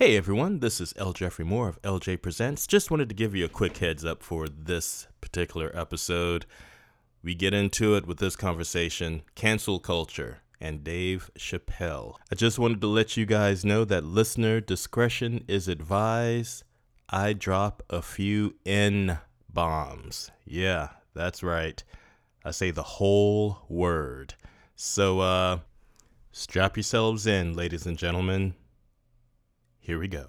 Hey everyone, this is L. Jeffrey Moore of LJ Presents. Just wanted to give you a quick heads up for this particular episode. We get into it with this conversation, cancel culture and Dave Chappelle. I just wanted to let you guys know that listener discretion is advised. I drop a few N-bombs. Yeah, that's right. I say the whole word. So, strap yourselves in, ladies and gentlemen. Here we go.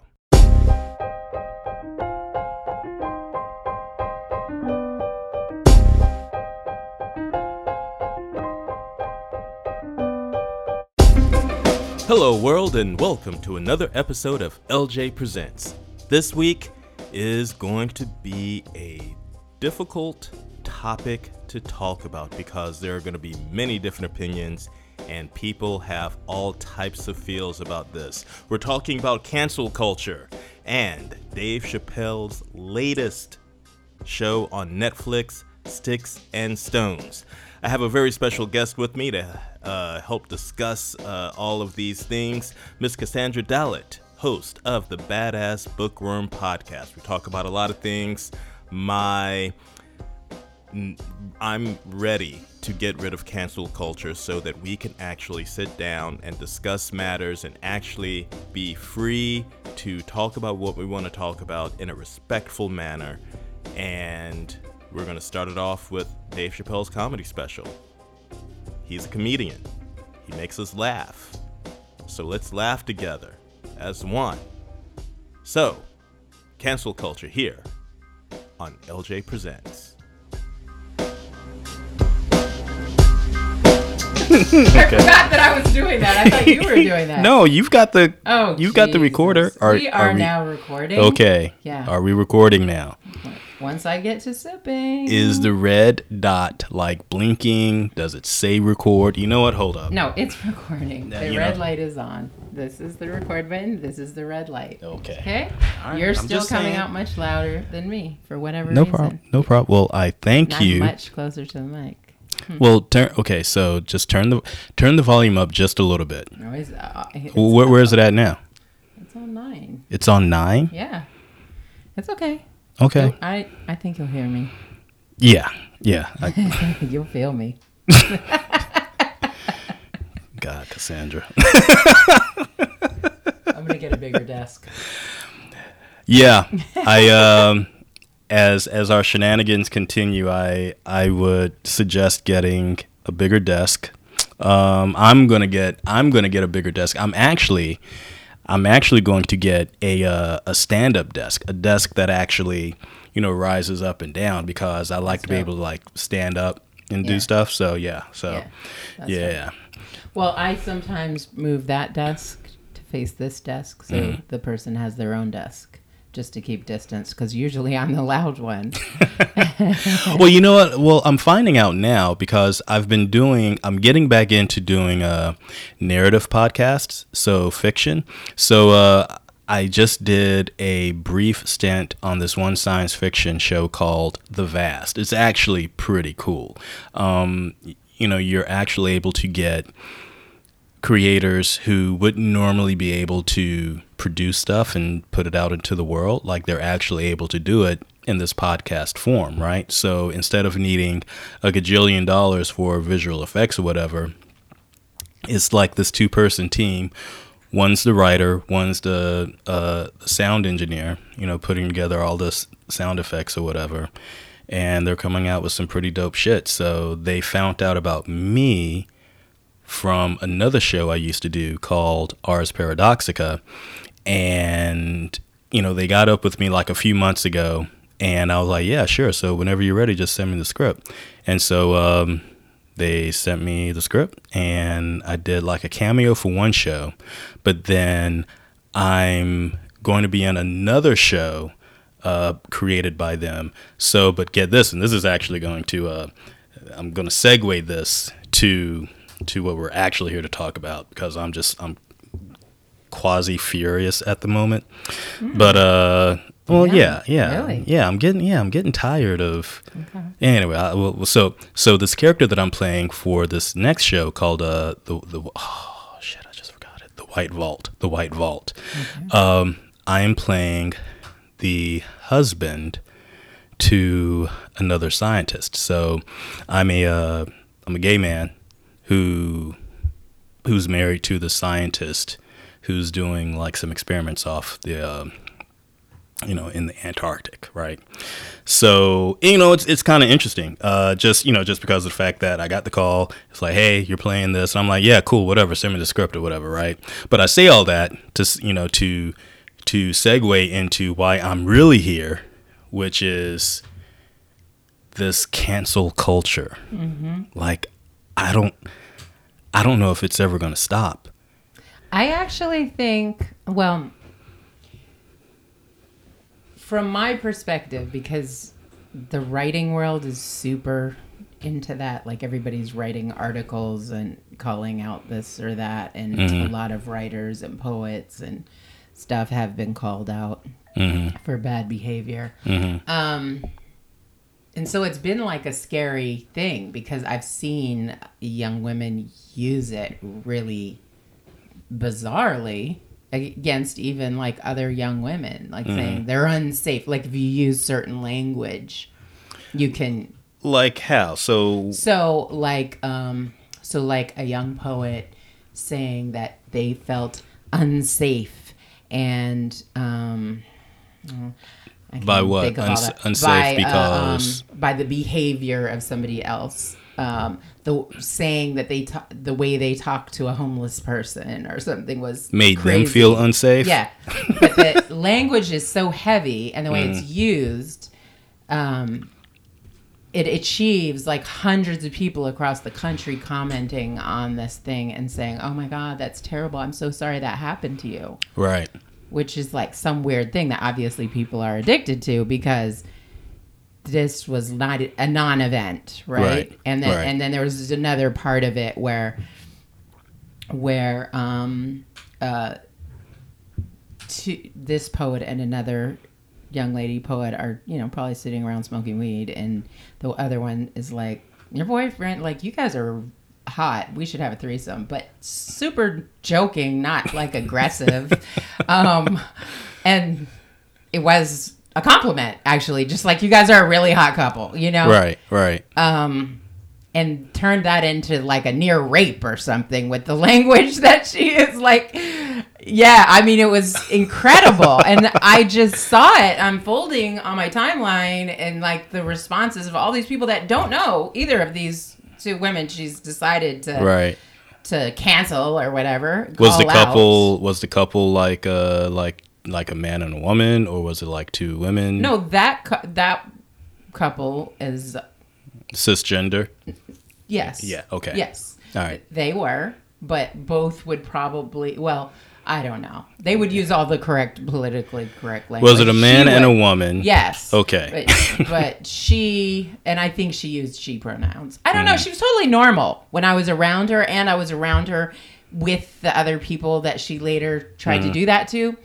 Hello, world, and welcome to another episode of LJ Presents. This week is going to be a difficult topic to talk about because there are going to be many different opinions and people have all types of feels about this. We're talking about cancel culture and Dave Chappelle's latest show on Netflix, Sticks and Stones. I have a very special guest with me to help discuss all of these things, Miss Cassandra Dallet, host of the Badass Bookworm podcast. We talk about a lot of things. I'm ready to get rid of cancel culture so that we can actually sit down and discuss matters and actually be free to talk about what we want to talk about in a respectful manner. And we're going to start it off with Dave Chappelle's comedy special. He's a comedian. He makes us laugh. So let's laugh together as one. So, cancel culture here on LJ Presents. Okay. I forgot that I was doing that. I thought you were doing that. No, you've got the got the recorder. We are now recording. Okay. Yeah. Are we recording now? Once I get to sipping. Is the red dot like blinking? Does it say record? You know what? Hold up. No, it's recording. The red light is on. This is the record button. This is the red light. Okay. Right. You're still coming out much louder than me for whatever reason. No problem. Well, I thank you. Much closer to the mic. Well, so just turn the volume up just a little bit. No, where is it at now? It's on 9. It's on 9? Yeah. It's okay. Okay. I think you'll hear me. Yeah. You'll feel me. God, Cassandra. I'm going to get a bigger desk. Yeah. As our shenanigans continue, I would suggest getting a bigger desk. I'm gonna get a bigger desk. I'm actually going to get a stand up desk, a desk that actually rises up and down because I like to be able to stand up and do stuff. So yeah. Well, I sometimes move that desk to face this desk, so the person has their own desk. Just to keep distance, because usually I'm the loud one. Well, you know what? Well, I'm finding out now because I'm getting back into doing narrative podcasts, so fiction. So I just did a brief stint on this one science fiction show called The Vast. It's actually pretty cool. You're actually able to get creators who wouldn't normally be able to produce stuff and put it out into the world, like they're actually able to do it in this podcast form, right? So instead of needing a gajillion dollars for visual effects or whatever, it's like this 2-person team. One's the writer, one's the sound engineer, putting together all this sound effects or whatever, and they're coming out with some pretty dope shit. So they found out about me from another show I used to do called Ars Paradoxica. And, they got up with me like a few months ago and I was like, yeah, sure. So whenever you're ready, just send me the script. And so they sent me the script and I did like a cameo for one show. But then I'm going to be in another show created by them. So, but get this, and this is actually going to, I'm going to segue this to what we're actually here to talk about because I'm quasi furious at the moment. But I'm getting tired of anyway. So this character that I'm playing for this next show called the I just forgot it. The The White Vault. Okay. I am playing the husband to another scientist. So I'm a gay man who's married to the scientist who's doing like some experiments off the in the Antarctic, right? So, it's kind of interesting. Just because of the fact that I got the call, it's like, hey, you're playing this. And I'm like, yeah, cool, whatever. Send me the script or whatever, right? But I say all that to segue into why I'm really here, which is this cancel culture. Mm-hmm. Like, I don't know if it's ever going to stop. I actually think, well, from my perspective, because the writing world is super into that, like everybody's writing articles and calling out this or that, and mm-hmm. a lot of writers and poets and stuff have been called out mm-hmm. for bad behavior. Mm-hmm. And so it's been like a scary thing because I've seen young women use it really bizarrely against even like other young women, like mm-hmm. saying they're unsafe. Like if you use certain language, you can. Like how? So like a young poet saying that they felt unsafe and by what? Unsafe because by the behavior of somebody else. Saying that the way they talk to a homeless person or something was made crazy. Them feel unsafe. Yeah, but the language is so heavy, and the way it's used, it achieves like hundreds of people across the country commenting on this thing and saying, "Oh my God, that's terrible! I'm so sorry that happened to you." Right. Which is like some weird thing that obviously people are addicted to because this was not a non-event, right? And then there was another part of it where this poet and another young lady poet are probably sitting around smoking weed, and the other one is like, your boyfriend, like, you guys are hot, we should have a threesome, but super joking, not like aggressive. And it was a compliment, actually, just like, you guys are a really hot couple, right. And turned that into like a near rape or something with the language that she is like, yeah, I mean, it was incredible. And I just saw it unfolding on my timeline, and like the responses of all these people that don't know either of these two women she's decided to cancel or whatever. Was the couple like a man and a woman, or was it like two women? No, that couple is cisgender. Yes. Yeah. Okay. Yes. All right. They were, but both would probably. Well, I don't know. They would use all the politically correct language. Was it a man and a woman? Yes. Okay. But she, and I think she used she pronouns. I don't know. She was totally normal when I was around her, and I was around her with the other people that she later tried to do that to.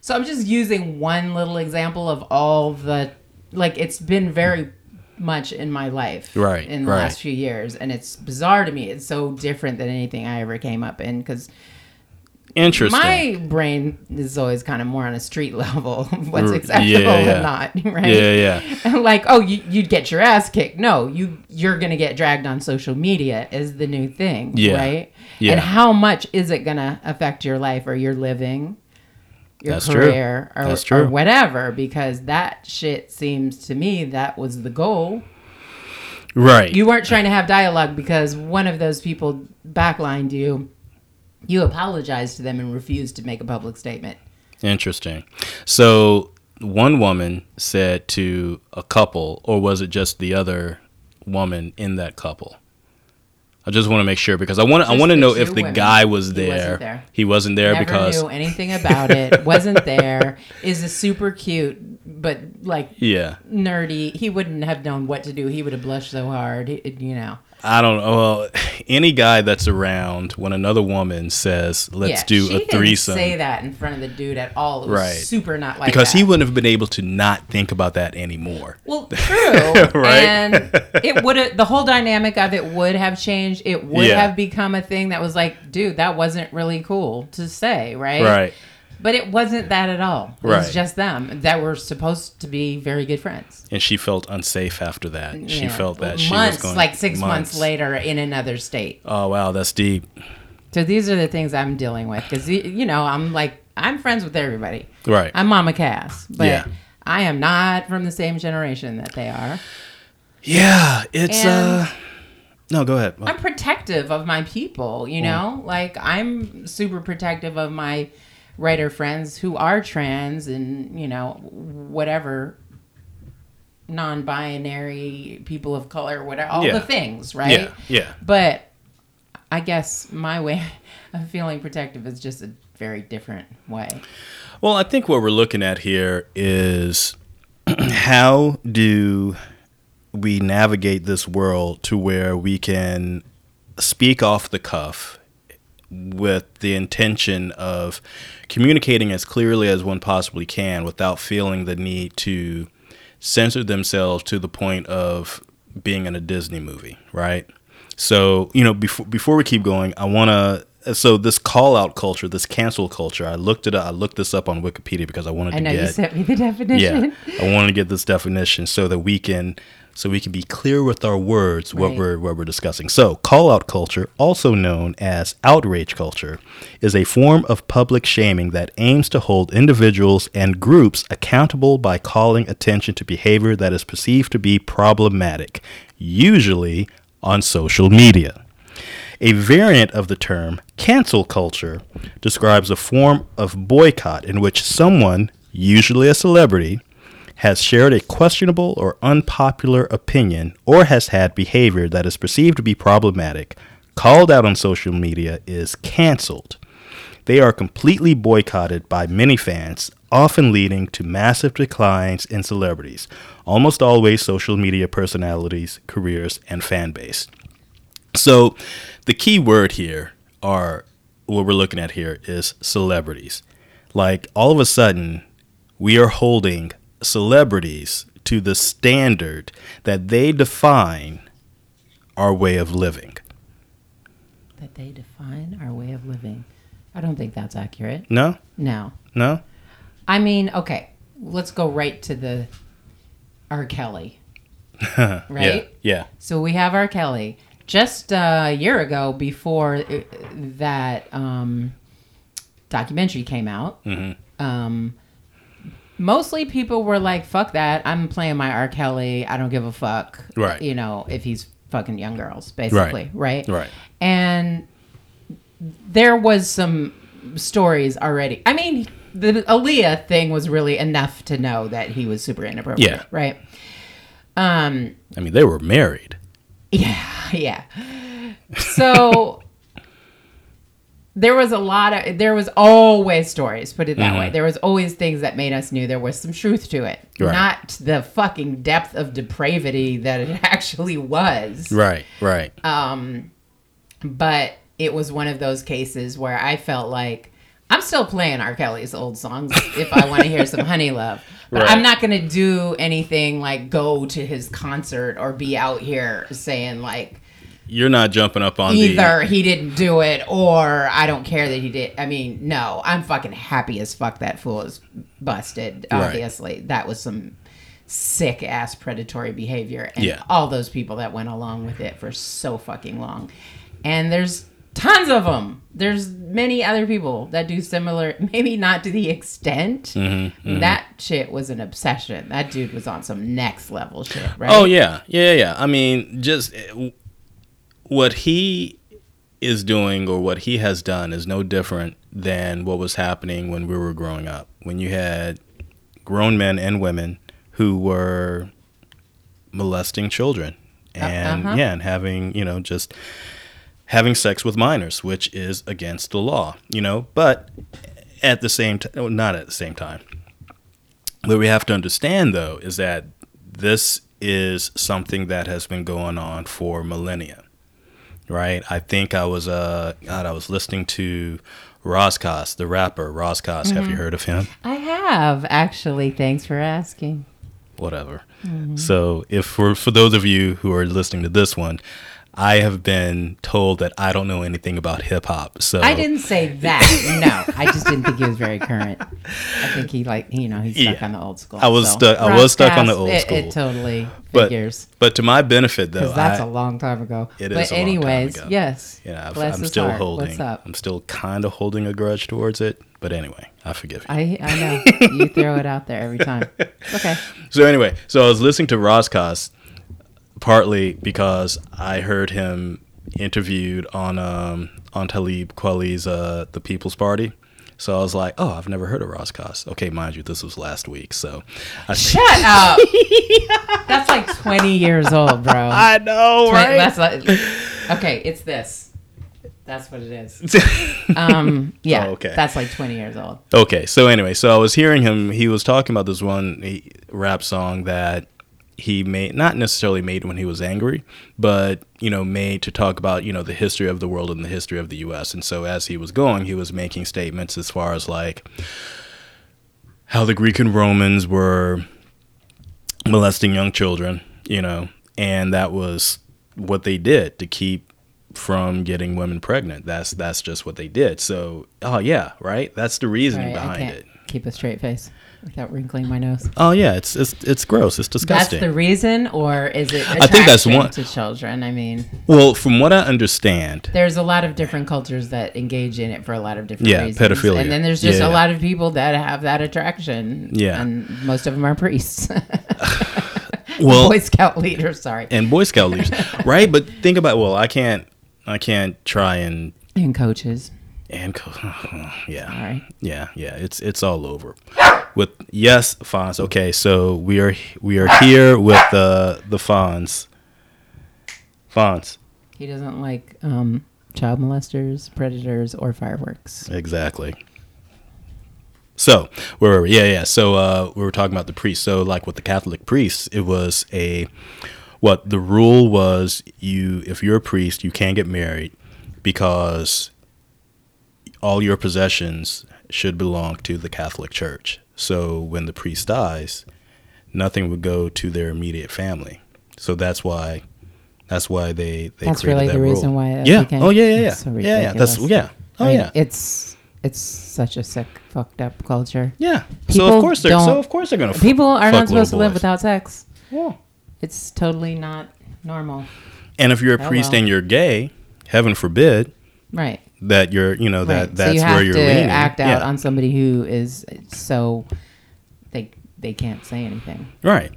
So I'm just using one little example of all the, like, it's been very much in my life in the last few years. And it's bizarre to me. It's so different than anything I ever came up in, because my brain is always kind of more on a street level, what's acceptable and not, right? Yeah. Like, oh, you'd get your ass kicked. No, you're going to get dragged on social media is the new thing, right? Yeah. And how much is it going to affect your life or your living? Your That's career true. That's true. Or whatever, because that shit seems to me that was the goal. Right. You weren't trying to have dialogue because one of those people backlined you. You apologized to them and refused to make a public statement. Interesting. So one woman said to a couple, or was it just the other woman in that couple? I just want to make sure, because I want to know if the guy was there. He wasn't there Never because knew anything about it. Wasn't there. Is a super cute, but like nerdy. He wouldn't have known what to do. He would have blushed so hard. I don't know. Well, any guy that's around when another woman says, let's do a threesome. She didn't say that in front of the dude at all. It was super not like because that. Because he wouldn't have been able to not think about that anymore. Well, true. Right? And it would have, the whole dynamic of it would have changed. It would have become a thing that was like, dude, that wasn't really cool to say, right? Right. But it wasn't that at all. It was just them that were supposed to be very good friends. And she felt unsafe after that. Yeah. She felt that six months later in another state. Oh, wow. That's deep. So these are the things I'm dealing with. Because, you know, I'm friends with everybody. Right. I'm Mama Cass. But I am not from the same generation that they are. Yeah. It's... No, go ahead. I'm protective of my people, you know? Like, I'm super protective of my... writer friends who are trans and, you know, whatever, non-binary, people of color, whatever, all the things, right? Yeah, yeah. But I guess my way of feeling protective is just a very different way. Well, I think what we're looking at here is how do we navigate this world to where we can speak off the cuff with the intention of communicating as clearly as one possibly can without feeling the need to censor themselves to the point of being in a Disney movie, right? So, you know, before we keep going, I want to, so this call-out culture, this cancel culture, I looked this up on Wikipedia because I know you sent me the definition. Yeah, I wanted to get this definition so that we can... So we can be clear with our words what we're discussing. So, call-out culture, also known as outrage culture, is a form of public shaming that aims to hold individuals and groups accountable by calling attention to behavior that is perceived to be problematic, usually on social media. A variant of the term, cancel culture, describes a form of boycott in which someone, usually a celebrity, has shared a questionable or unpopular opinion, or has had behavior that is perceived to be problematic, called out on social media, is canceled. They are completely boycotted by many fans, often leading to massive declines in celebrities, almost always social media personalities, careers, and fan base. So the key word here are, what we're looking at here is celebrities. Like, all of a sudden, we are holding celebrities to the standard that they define our way of living. That they define our way of living. I don't think that's accurate. No? No. No? I mean, okay, let's go right to the R. Kelly. Right? Yeah. So we have R. Kelly. Just a year ago, before that documentary came out, mostly people were like, fuck that. I'm playing my R. Kelly. I don't give a fuck. Right. You know, if he's fucking young girls, basically. Right. Right. And there was some stories already. I mean, the Aaliyah thing was really enough to know that he was super inappropriate. Yeah. Right. I mean, they were married. Yeah. Yeah. So... There was always stories, put it that way. There was always things that made us knew there was some truth to it. Right. Not the fucking depth of depravity that it actually was. Right. But it was one of those cases where I felt like, I'm still playing R. Kelly's old songs if I want to hear some Honey Love. But I'm not going to do anything like go to his concert or be out here saying like, you're not jumping up on either he didn't do it or I don't care that he did. I mean, no, I'm fucking happy as fuck that fool is busted, obviously. Right. That was some sick ass predatory behavior and all those people that went along with it for so fucking long. And there's tons of them. There's many other people that do similar, maybe not to the extent. That shit was an obsession. That dude was on some next level shit, right? Oh, yeah. I mean, just... what he is doing or what he has done is no different than what was happening when we were growing up, when you had grown men and women who were molesting children and and having, you know, just having sex with minors, which is against the law, you know, but at the same time, not at the same time. What we have to understand, though, is that this is something that has been going on for millennia. right? I think I was I was listening to Roscos, the rapper Roscos. Mm-hmm. Have you heard of him? I have, actually. Thanks for asking. Whatever. Mm-hmm. So if for those of you who are listening to this one, I have been told that I don't know anything about hip hop. So I didn't say that. No, I just didn't think he was very current. I think he he's stuck on the old school. I was stuck on the old school. It totally figures. But to my benefit though, that's a long time ago. It is a long time ago. Yes. Yeah, I'm still holding. What's up? I'm still kind of holding a grudge towards it. But anyway, I forgive you. I know. You throw it out there every time. Okay. So anyway, I was listening to Roscos. Partly because I heard him interviewed on Talib Kweli's The People's Party. So I was like, oh, I've never heard of Roscos. Okay, mind you, this was last week. So shut up. That's like 20 years old, bro. I know, right? That's like, okay, it's this. That's what it is. Yeah, oh, okay. That's like 20 years old. Okay, so anyway, so I was hearing him. He was talking about this one rap song that he made, not necessarily made when he was angry, but made to talk about the history of the world and the history of the US. And so as he was going, he was making statements as far as like how the Greek and Romans were molesting young children, and that was what they did to keep from getting women pregnant. That's just what they did. So that's the reasoning behind it. Keep a straight face without wrinkling my nose. Oh yeah, it's gross. It's disgusting. That's the reason, or is it attraction to children? I mean, well, from what I understand, there's a lot of different cultures that engage in it for a lot of different reasons. Yeah, pedophilia. And then there's just a lot of people that have that attraction. Yeah, and most of them are priests. Well, Boy Scout leaders. Sorry, and Boy Scout leaders, right? But think about I can't try and coaches. Sorry. Yeah. It's all over. With yes, Fonz. Okay, so we are here with the Fonz. Fonz. He doesn't like child molesters, predators, or fireworks. Exactly. So where were we? Yeah. So we were talking about the priests. So like with the Catholic priests, it was the rule was if you're a priest, you can't get married because all your possessions should belong to the Catholic Church. So when the priest dies, nothing would go to their immediate family. So that's why they that's created really that the rule. Reason why that became so ridiculous. It's such a sick, fucked up culture. Yeah. So of course they're gonna. People are not supposed to live without sex. Yeah. It's totally not normal. And if you're a priest and you're gay, heaven forbid. Right. That you're, that's where you're leaning. So you have to act out on somebody who is so they can't say anything. Right.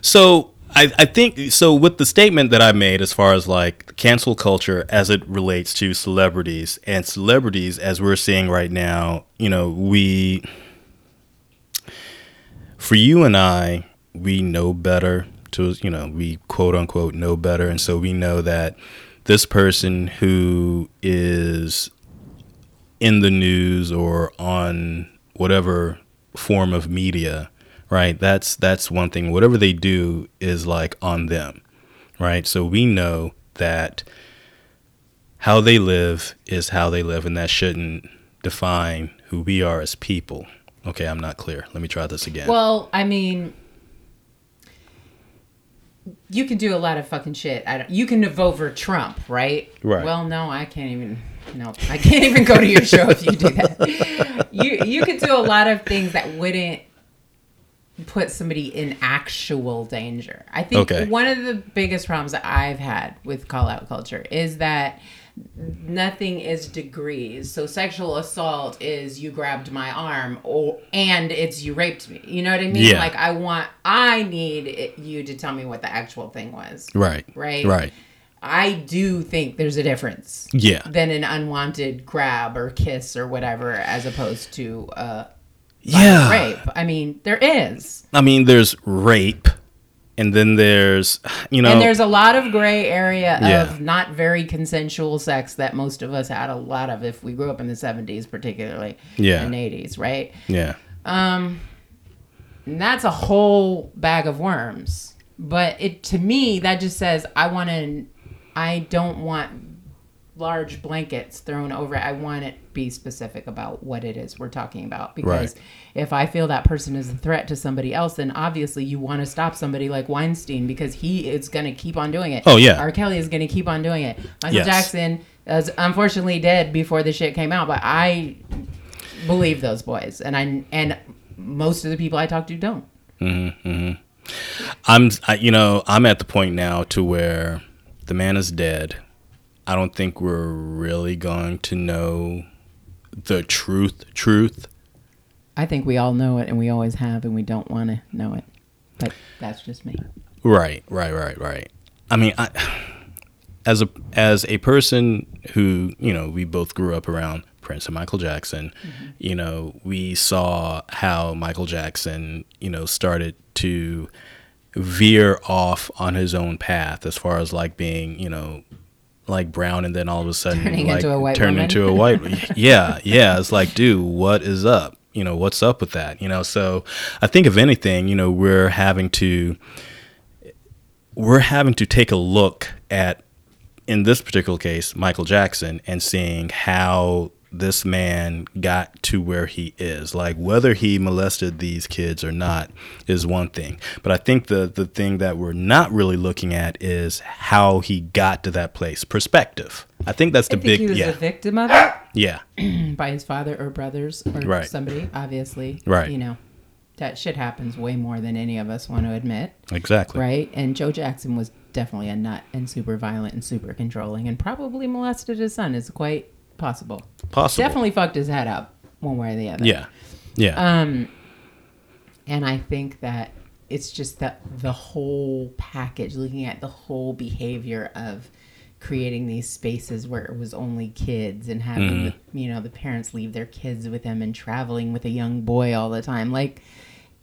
So I think so with the statement that I made as far as like cancel culture as it relates to celebrities and celebrities as we're seeing right now, for you and I, we know better to, we quote unquote know better. And so we know that this person who is in the news or on whatever form of media, right? That's one thing. Whatever they do is like on them, right? So we know that how they live is how they live, and that shouldn't define who we are as people. Okay, I'm not clear. Let me try this again. Well, I mean, you can do a lot of fucking shit. You can vote for Trump, right? Right. Well, no, I can't even go to your show if you do that. You can do a lot of things that wouldn't put somebody in actual danger. I think one of the biggest problems that I've had with call-out culture is that nothing is degrees. So sexual assault is you grabbed my arm and it's you raped me. You know what I mean? Yeah. Like I need you to tell me what the actual thing was. Right. Right. Right. I do think there's a difference. Yeah. Than an unwanted grab or kiss or whatever as opposed to rape. I mean, there is. I mean, there's rape. And then there's a lot of gray area of not very consensual sex that most of us had a lot of if we grew up in the 70s, particularly and 80s, right? Yeah. And that's a whole bag of worms. But to me, that just says I don't want large blankets thrown over it. I want to be specific about what it is we're talking about, because right. if I feel that person is a threat to somebody else, then obviously you want to stop somebody like Weinstein, because he is going to keep on doing it. Oh, yeah. R. Kelly is going to keep on doing it. Michael yes. Jackson is unfortunately dead before the shit came out, but I believe those boys, and most of the people I talk to don't. Mm-hmm, mm-hmm. I'm at the point now to where the man is dead. I don't think we're really going to know the truth. I think we all know it, and we always have, and we don't want to know it. But that's just me. Right. I mean, as a person who, you know, we both grew up around Prince and Michael Jackson, mm-hmm. you know, we saw how Michael Jackson, you know, started to veer off on his own path as far as like being, you know, like brown, and then all of a sudden turning into a white yeah it's like, dude, what is up? You know, what's up with that? You know, so I think if anything, you know, we're having to take a look at, in this particular case, Michael Jackson, and seeing how this man got to where he is. Like, whether he molested these kids or not is one thing, but I think the thing that we're not really looking at is how he got to that place. Perspective. I think that's he was a victim of it. Yeah. By his father or brothers or right. somebody, obviously. Right. You know, that shit happens way more than any of us want to admit. Exactly. Right. And Joe Jackson was definitely a nut and super violent and super controlling, and probably molested his son. It's quite possible definitely fucked his head up one way or the other. Yeah And I think that it's just that the whole package, looking at the whole behavior of creating these spaces where it was only kids, and having the parents leave their kids with them, and traveling with a young boy all the time. Like,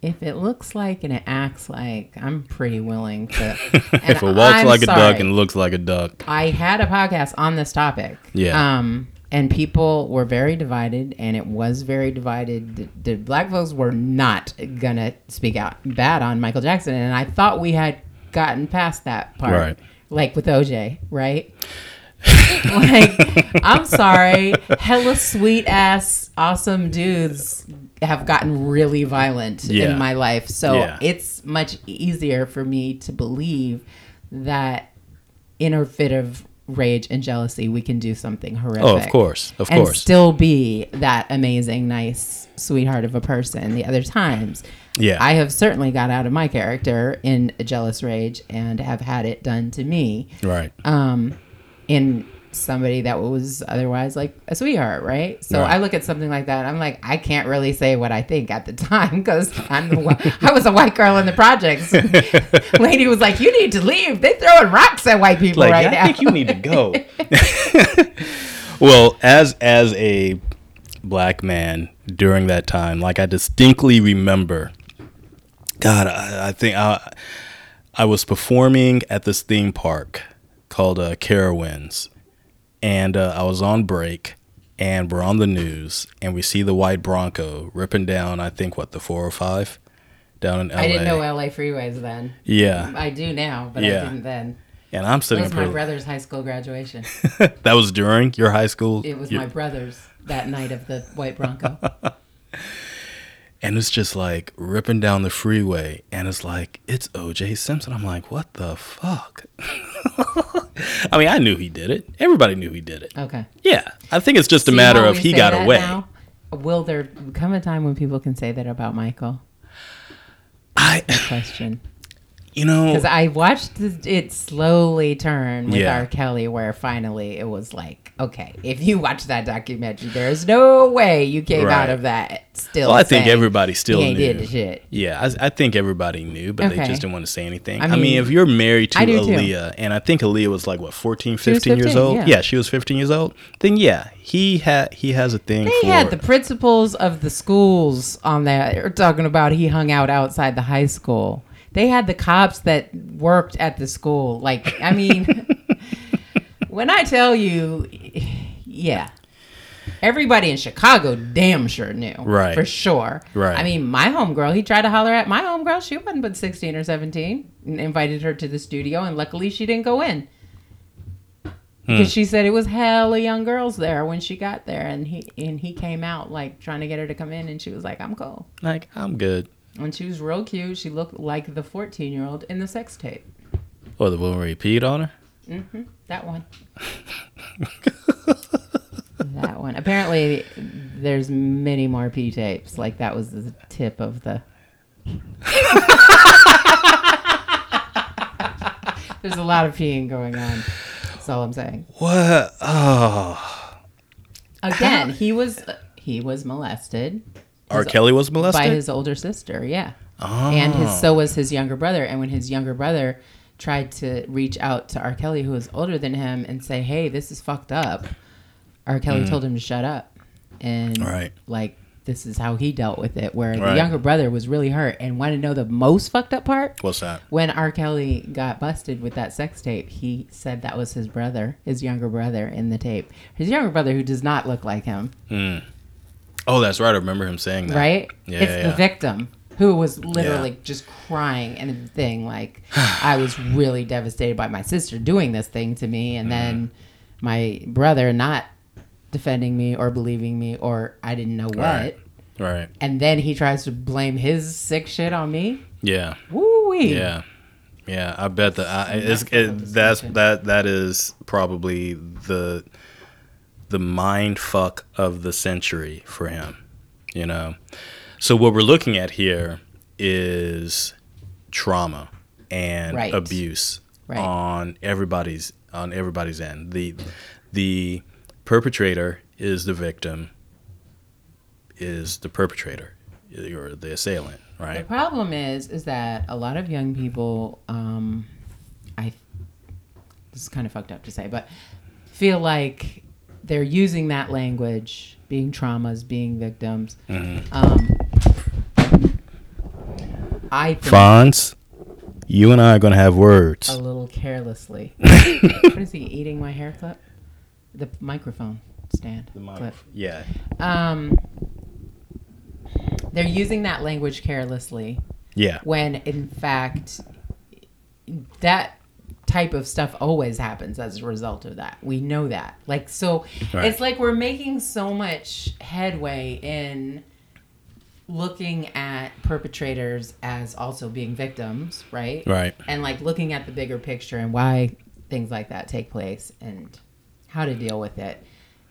if it looks like and it acts like, I'm pretty willing to. If it walks like a duck and looks like a duck. I had a podcast on this topic. Yeah. And people were very divided, and it was very divided. The black folks were not going to speak out bad on Michael Jackson. And I thought we had gotten past that part. Right. Like with OJ, right? Like, I'm sorry. Hella sweet ass, awesome dudes have gotten really violent in my life. So it's much easier for me to believe that in a fit of rage and jealousy, we can do something horrific. Oh, of course. And still be that amazing, nice, sweetheart of a person the other times. Yeah. I have certainly got out of my character in a jealous rage and have had it done to me. Right. In somebody that was otherwise like a sweetheart, right? So I look at something like that, I'm like, I can't really say what I think at the time, because I was a white girl in the projects. Lady was like, you need to leave, they're throwing rocks at white people like, right now. I think you need to go. Well, as a black man during that time, like, I distinctly remember, God, I think I was performing at this theme park called Carowinds. And I was on break, and we're on the news, and we see the white Bronco ripping down, I think, the 405 down in LA. I didn't know LA freeways then. Yeah. I do now, but I didn't then. And I'm sitting there. It was my brother's high school graduation. That was during your high school? It was my brother's that night of the white Bronco. And it's just like ripping down the freeway, and it's like, it's O.J. Simpson. I'm like, what the fuck? I mean, I knew he did it. Everybody knew he did it. Okay. Yeah. I think it's just a matter of he got away. Now? Will there come a time when people can say that about Michael? That's my question. You know, because I watched it slowly turn with R. Kelly, where finally it was like, okay, if you watch that documentary, there's no way you came out of that still. Well, I think everybody still knew. Did the shit. Yeah, I think everybody knew, but they just didn't want to say anything. I mean if you're married to Aaliyah, and I think Aaliyah was like, 14, 15 years old? Yeah, she was 15 years old. Then, he has a thing for... They had the principals of the schools on that. They were talking about he hung out outside the high school. They had the cops that worked at the school. Like, I mean, when I tell you, everybody in Chicago damn sure knew. Right. For sure. Right. I mean, my homegirl, he tried to holler at my homegirl. She wasn't but 16 or 17, and invited her to the studio, and luckily she didn't go in. Because she said it was hella young girls there when she got there, and he came out like trying to get her to come in, and she was like, "I'm cool, like I'm good." And she was real cute. She looked like the 14-year-old in the sex tape. Or the woman where he peed on her. Mm-hmm. That one. That one. Apparently, there's many more pee tapes. Like that was the tip of the. There's a lot of peeing going on. That's all I'm saying. What? Oh. Again, he was molested. R. Kelly was molested? By his older sister, yeah. Oh. And so was his younger brother. And when his younger brother tried to reach out to R. Kelly, who was older than him, and say, hey, this is fucked up, R. Kelly told him to shut up. And, like, this is how he dealt with it, where the younger brother was really hurt. And want to know the most fucked up part? What's that? When R. Kelly got busted with that sex tape, he said that was his brother, his younger brother, in the tape. His younger brother, who does not look like him. Mm. Oh, that's right. I remember him saying that. Right? Yeah, it's the victim who was literally just crying and thing like, I was really devastated by my sister doing this thing to me, and then my brother not defending me or believing me or I didn't know what. Right. And then he tries to blame his sick shit on me. Yeah. Woo-wee. Yeah. Yeah. I bet that is probably the mind fuck of the century for him, you know? So what we're looking at here is trauma and abuse on everybody's end. The perpetrator is the victim, is the perpetrator or the assailant, right? The problem is that a lot of young people, this is kind of fucked up to say, but feel like they're using that language, being traumas, being victims. Mm-hmm. I think Fonz, you and I are going to have words. A little carelessly. What is he, eating my hair clip? The microphone stand. The mic clip. Yeah. They're using that language carelessly. Yeah. When, in fact, that type of stuff always happens as a result of that. We know that. Like, so it's like we're making so much headway in looking at perpetrators as also being victims, right? Right. And like looking at the bigger picture and why things like that take place and how to deal with it.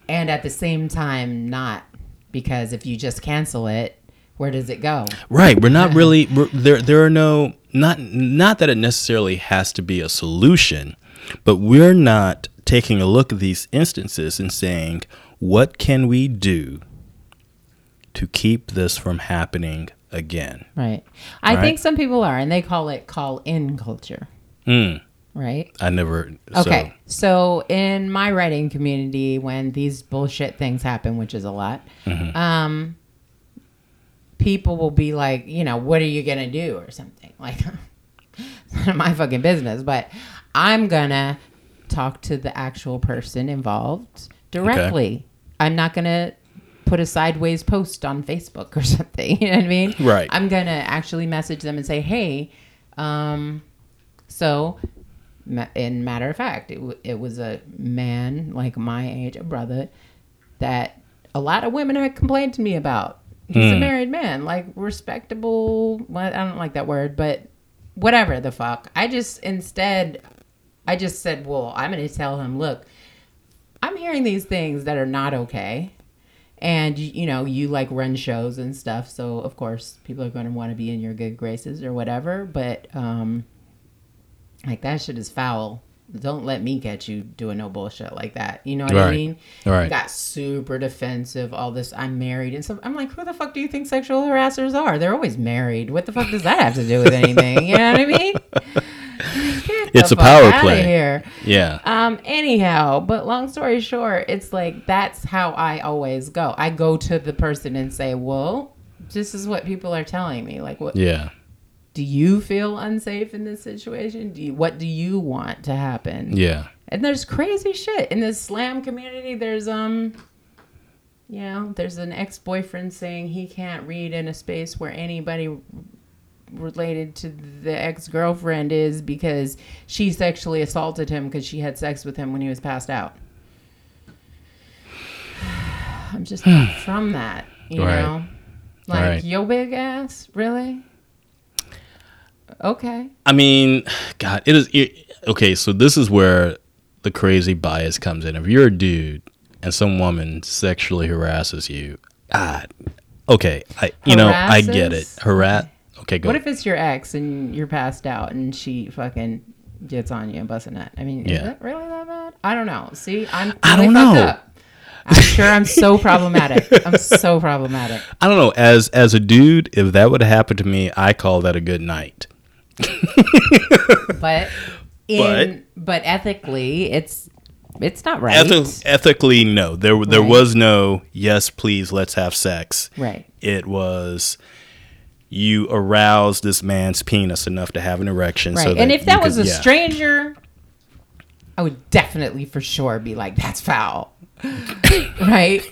And at the same time, not, because if you just cancel it, where does it go? Right. We're not really, there are no, not that it necessarily has to be a solution, but we're not taking a look at these instances and saying, what can we do to keep this from happening again? Right. I think some people are, and they call it call-in culture. Mm. Right? I never. Okay. So in my writing community, when these bullshit things happen, which is a lot, people will be like, you know, what are you going to do or something? Like, it's none of my fucking business, but I'm going to talk to the actual person involved directly. Okay. I'm not going to put a sideways post on Facebook or something. You know what I mean? Right. I'm going to actually message them and say, hey, so in matter of fact, it was a man like my age, a brother, that a lot of women have complained to me about. He's a married man, like respectable. Well, I don't like that word, but whatever the fuck. I just said, well, I'm going to tell him, look, I'm hearing these things that are not okay. And, you know, you like run shows and stuff. So, of course, people are going to want to be in your good graces or whatever. But, like, that shit is foul. Don't let me catch you doing no bullshit like that. You know what I mean? Right. Got super defensive, all this, I'm married. And so I'm like, who the fuck do you think sexual harassers are? They're always married. What the fuck does that have to do with anything? You know what I mean? It's a power play. Here. Yeah. Anyhow, but long story short, it's like, that's how I always go. I go to the person and say, well, this is what people are telling me. Like, what? Yeah. Do you feel unsafe in this situation? What do you want to happen? Yeah. And there's crazy shit in this slam community. There's you know, there's an ex-boyfriend saying he can't read in a space where anybody related to the ex-girlfriend is because she sexually assaulted him because she had sex with him when he was passed out. I'm just not from that, you right. know? Like, right. yo big ass? Really? Okay. I mean, God, it is... okay, so this is where the crazy bias comes in. If you're a dude and some woman sexually harasses you, God... okay, I get it. Okay, go. What if it's your ex and you're passed out and she fucking gets on you and busts a nut? I mean, is that really that bad? I don't know. See, I don't know. Up. I'm sure I'm so problematic. I don't know. As a dude, if that would happen to me, I call that a good night. But ethically, it's not right. Ethically, no. There right. was no, yes, please, let's have sex. Right. It was, you aroused this man's penis enough to have an erection. Right. So and that if that was a stranger, I would definitely for sure be like, that's foul. Right?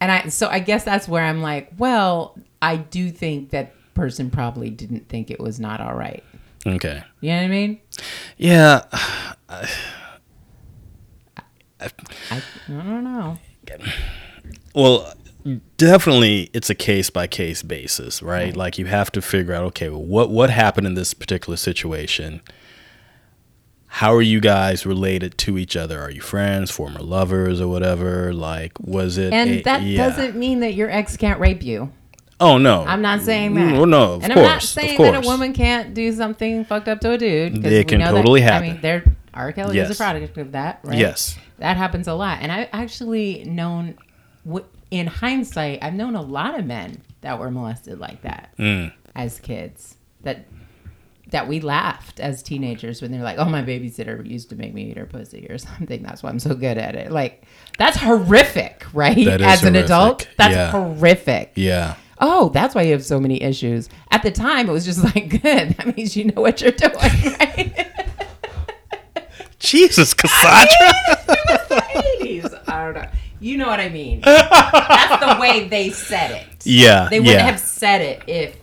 And I guess that's where I'm like, well, I do think that person probably didn't think it was not all right. Okay. You know what I mean? Yeah. I don't know. Well, definitely it's a case-by-case basis, right? Like, you have to figure out, okay, well, what happened in this particular situation? How are you guys related to each other? Are you friends, former lovers, or whatever? Like, was it... And that doesn't mean that your ex can't rape you. Oh, no. I'm not saying that. Well, no, of course. And I'm not saying that a woman can't do something fucked up to a dude. It can totally happen. I mean, they're... R. Kelly is a product of that, right? Yes. That happens a lot. And I've actually known, in hindsight, I've known a lot of men that were molested like that as kids. That we laughed as teenagers when they were like, oh, my babysitter used to make me eat her pussy or something. That's why I'm so good at it. Like, that's horrific, right? That is as an horrific. Adult, that's horrific. Yeah. Oh, that's why you have so many issues. At the time, it was just like, good. That means you know what you're doing, right? Jesus, Cassandra. I mean, it was 80s. I don't know. You know what I mean. That's the way they said it. Yeah. They wouldn't have said it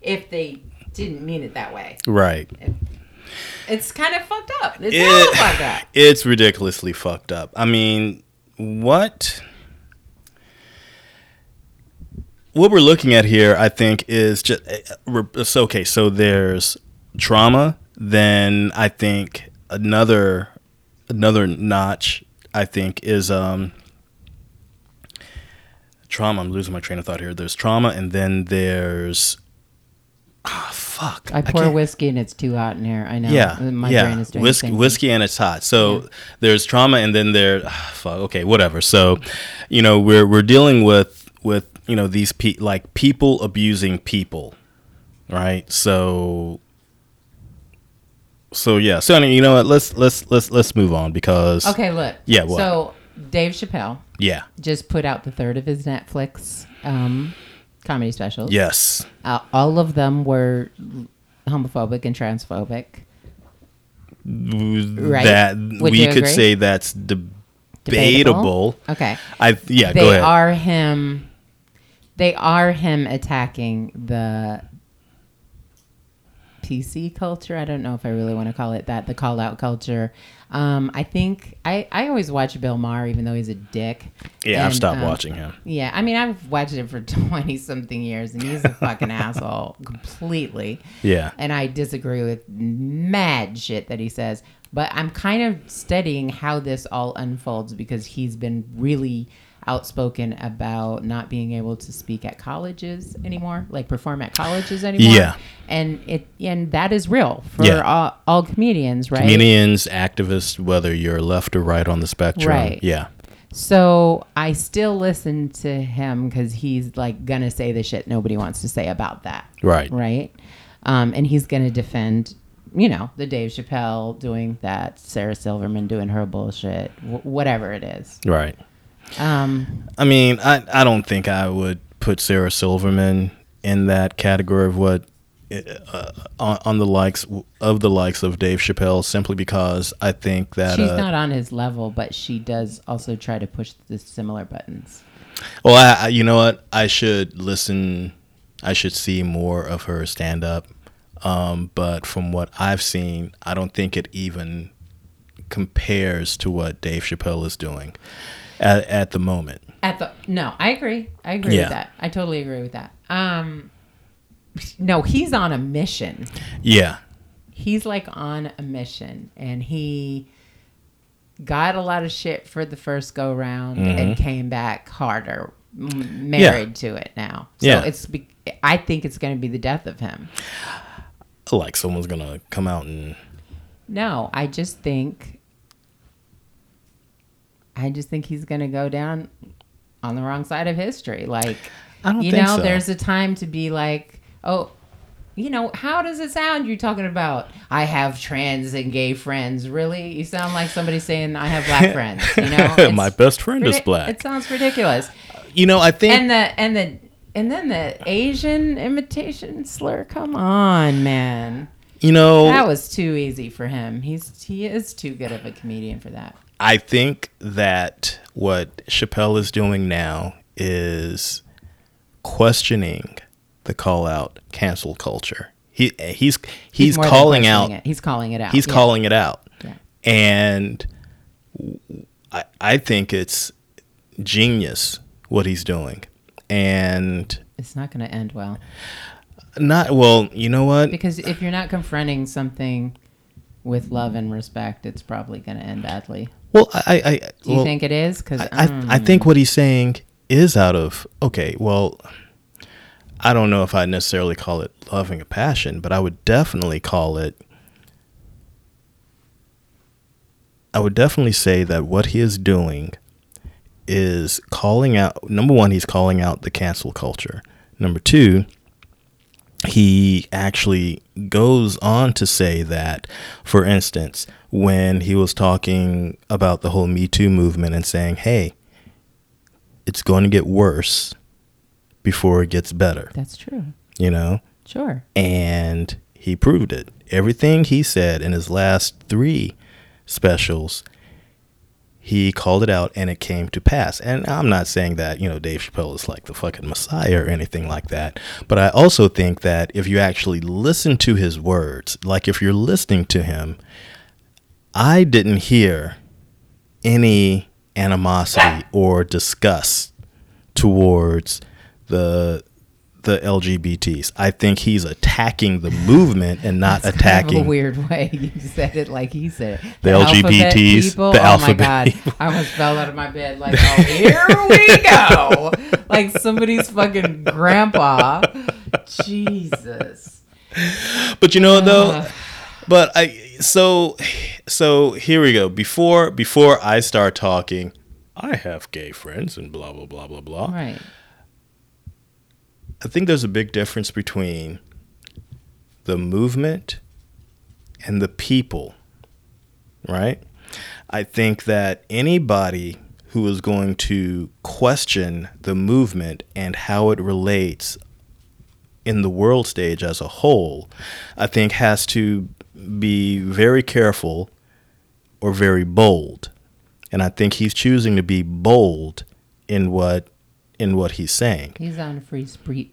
if they didn't mean it that way. Right. It's kind of fucked up. It's all fucked up. It's ridiculously fucked up. I mean, what we're looking at here, I think, is just... It's okay, so there's trauma, then I think... Another notch, I think, is trauma. I'm losing my train of thought here. There's trauma, and then there's fuck. I pour whiskey and it's too hot in here. I know. Yeah, my brain is doing whiskey and it's hot. So there's trauma, and then there. Fuck. Okay, whatever. So, you know, we're dealing with you know these like people abusing people, right? So yeah, so I mean, you know what? Let's move on because okay, look, yeah. What? So Dave Chappelle, just put out the third of his Netflix comedy specials. Yes, all of them were homophobic and transphobic. Right? That would we could say that's debatable. Okay, they go ahead. They are him attacking the PC culture. I don't know if I really want to call it that, the call out culture. I think I always watch Bill Maher, even though he's a dick. Yeah, I've stopped watching him. Yeah, I mean, I've watched him for 20 something years and he's a fucking asshole completely. Yeah. And I disagree with mad shit that he says, but I'm kind of studying how this all unfolds because he's been really outspoken about not being able to speak at colleges anymore, like perform at colleges anymore. Yeah. And that is real for all comedians, right? Comedians, activists, whether you're left or right on the spectrum. Right. Yeah. So I still listen to him because he's like going to say the shit nobody wants to say about that. Right. Right. And he's going to defend, you know, the Dave Chappelle doing that, Sarah Silverman doing her bullshit, whatever it is. Right. I mean, I don't think I would put Sarah Silverman in that category of what on the likes of Dave Chappelle, simply because I think that she's not on his level, but she does also try to push the similar buttons. Well, you know what? I should listen I should see more of her stand up. But from what I've seen, I don't think it even compares to what Dave Chappelle is doing at the moment. No, I agree. I agree with that. I totally agree with that. No, he's on a mission. Yeah. He's like on a mission, and he got a lot of shit for the first go round and came back harder, married to it now. So I think it's going to be the death of him. Like someone's going to come out and... No, I just think he's going to go down on the wrong side of history. Like, I don't think so. There's a time to be like, oh, how does it sound? You're talking about, I have trans and gay friends. Really? You sound like somebody saying, I have black friends. My best friend is black. It sounds ridiculous. I think... And then the Asian imitation slur. Come on, man. That was too easy for him. He is too good of a comedian for that. I think that what Chappelle is doing now is questioning the call out cancel culture. He's calling out. He's calling it out. He's calling it out. Yeah. And I think it's genius what he's doing. And it's not going to end well. Not well, you know what? Because if you're not confronting something with love and respect, it's probably going to end badly. Well, do you think it is? Because I think what he's saying is out of I don't know if I necessarily call it loving a passion, but I would definitely call it. I would definitely say that what he is doing is calling out, number one, he's calling out the cancel culture. Number two, he actually goes on to say that, for instance, when he was talking about the whole Me Too movement and saying, hey, it's going to get worse before it gets better. That's true. Sure. And he proved it. Everything he said in his last three specials, he called it out and it came to pass. And I'm not saying that, Dave Chappelle is like the fucking messiah or anything like that. But I also think that if you actually listen to his words, like if you're listening to him, I didn't hear any animosity or disgust towards the LGBTs. I think he's attacking the movement and not That's attacking kind of a weird way. You said it like he said it. The LGBTs, people, the alphabet. Oh my God. I almost fell out of my bed like, oh, here we go. Like somebody's fucking grandpa. Jesus. But so here we go. Before I start talking, I have gay friends and blah blah blah blah blah. Right. I think there's a big difference between the movement and the people, right? I think that anybody who is going to question the movement and how it relates in the world stage as a whole, I think has to be very careful or very bold. And I think he's choosing to be bold in what he's saying. He's on a free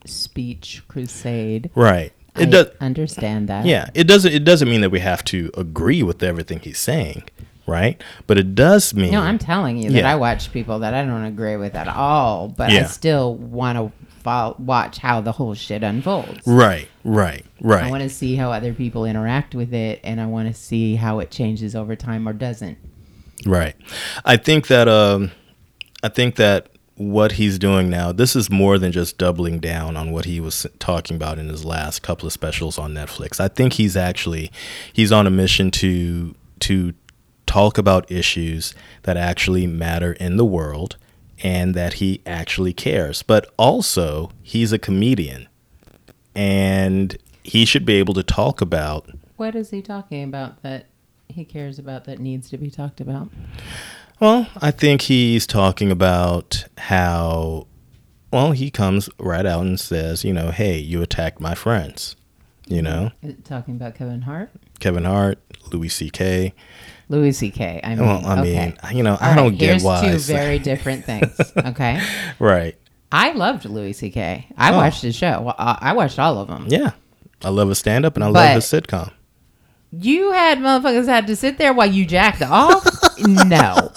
speech crusade. Right. I understand that. Yeah. It doesn't mean that we have to agree with everything he's saying, right? But it does mean... No, I'm telling you that I watch people that I don't agree with at all, but I still want to watch how the whole shit unfolds. Right. I want to see how other people interact with it, and I want to see how it changes over time or doesn't. Right. I think that what he's doing now, this is more than just doubling down on what he was talking about in his last couple of specials on Netflix. I think he's on a mission to talk about issues that actually matter in the world and that he actually cares. But also, he's a comedian and he should be able to talk about... What is he talking about that he cares about that needs to be talked about? Well, I think he's talking about how, he comes right out and says, hey, you attacked my friends, Talking about Kevin Hart? Kevin Hart, Louis C.K. I mean, I don't get why. Here's two very different things, okay? Right. I loved Louis C.K. I watched his show. I watched all of them. Yeah. I love his stand-up and I love his sitcom. You had motherfuckers had to sit there while you jacked off? No.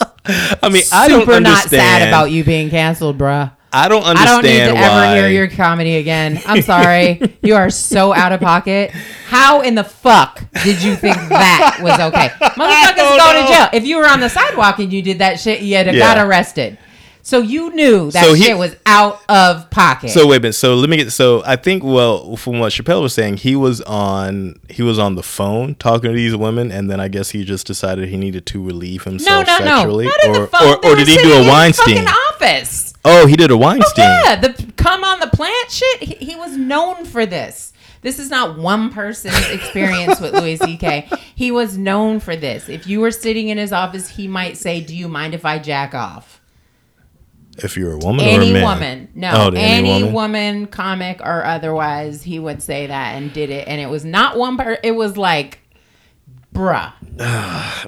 I mean, I don't understand. Super not sad about you being canceled, bruh. I don't understand why. I don't need to ever hear your comedy again. I'm sorry. You are so out of pocket. How in the fuck did you think that was okay? Motherfuckers go to jail. If you were on the sidewalk and you did that shit, you'd have got arrested. So you knew that shit was out of pocket. So wait a minute. So let me get. So I think, well, from what Chappelle was saying, he was on the phone talking to these women, and then I guess he just decided he needed to relieve himself sexually. No, not on the phone. Or did he do a Weinstein? In his fucking office. Oh, he did a Weinstein. Oh, yeah, the come on the plant shit. He was known for this. This is not one person's experience with Louis C.K. He was known for this. If you were sitting in his office, he might say, "Do you mind if I jack off?" If you're a woman or a man? Woman. No, any woman, comic or otherwise, he would say that and did it. And it was not one part. It was like, bruh.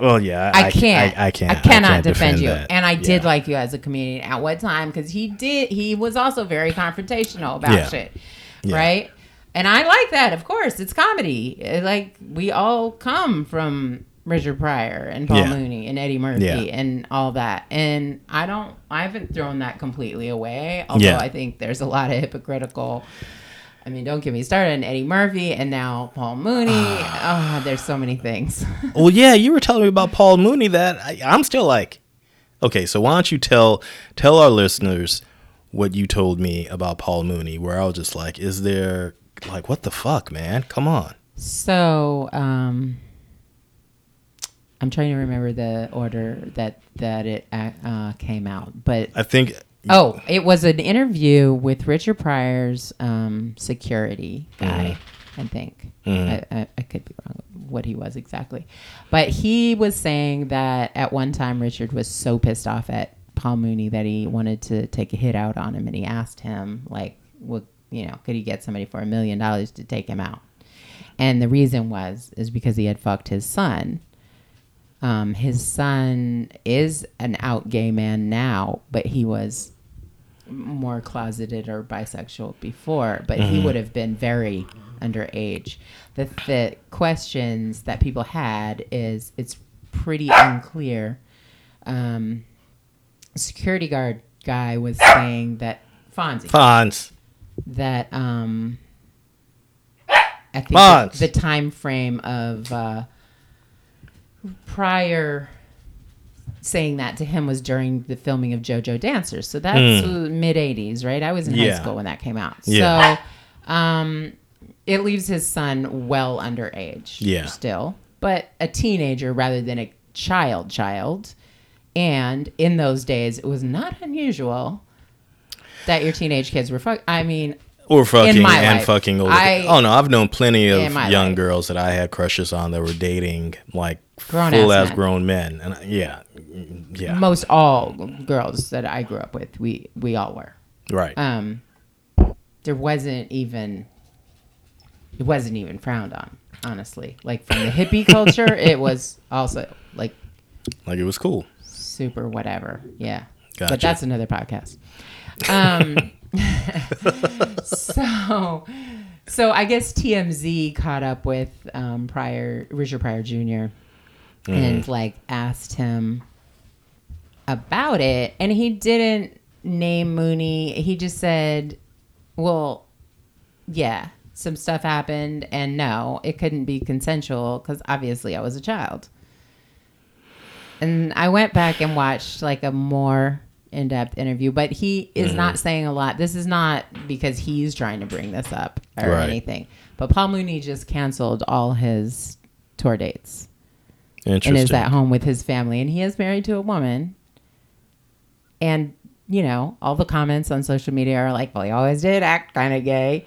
Well, yeah. I cannot defend you. That. And I did like you as a comedian at what time? Because he was also very confrontational about shit. Yeah. Right? And I like that, of course. It's comedy. Like, we all come from Richard Pryor and Paul Mooney and Eddie Murphy and all that. And I haven't thrown that completely away. Although I think there's a lot of hypocritical. I mean, don't get me started on Eddie Murphy and now Paul Mooney. There's so many things. Well, yeah, you were telling me about Paul Mooney that I'm still like, okay, so why don't you tell our listeners what you told me about Paul Mooney, where I was just like, is there, like, what the fuck, man? Come on. So, I'm trying to remember the order that it came out, but I think it was an interview with Richard Pryor's security guy. I think I could be wrong with what he was exactly, but he was saying that at one time Richard was so pissed off at Paul Mooney that he wanted to take a hit out on him, and he asked him like, "Well, you know, could he get somebody for $1 million to take him out?" And the reason was because he had fucked his son. His son is an out gay man now, but he was more closeted or bisexual before, but he would have been very underage. The questions that people had is it's pretty unclear. Security guard guy was saying that Fonz. That I think the time frame of Pryor saying that to him was during the filming of JoJo Dancers. So that's mid 80s, right? I was in high school when that came out. Yeah. So it leaves his son well underage still, but a teenager rather than a child. And in those days, it was not unusual that your teenage kids were Or fucking and life. Fucking older. Oh no, I've known plenty of young girls that I had crushes on that were dating like full-ass grown men, and yeah. Most all girls that I grew up with, we all were right. It wasn't even frowned on, honestly. Like from the hippie culture, it was also like it was cool, super whatever. Yeah, gotcha. But that's another podcast. So I guess TMZ caught up with Richard Pryor Jr. And like asked him about it, and he didn't name Mooney. He just said, "Well, yeah, some stuff happened, and no, it couldn't be consensual because obviously I was a child." And I went back and watched like a more in-depth interview, but he is not saying a lot. This is not because he's trying to bring this up or anything, but Paul Mooney just canceled all his tour dates and is at home with his family, and he is married to a woman, and you know, all the comments on social media are like, well, he always did act kind of gay,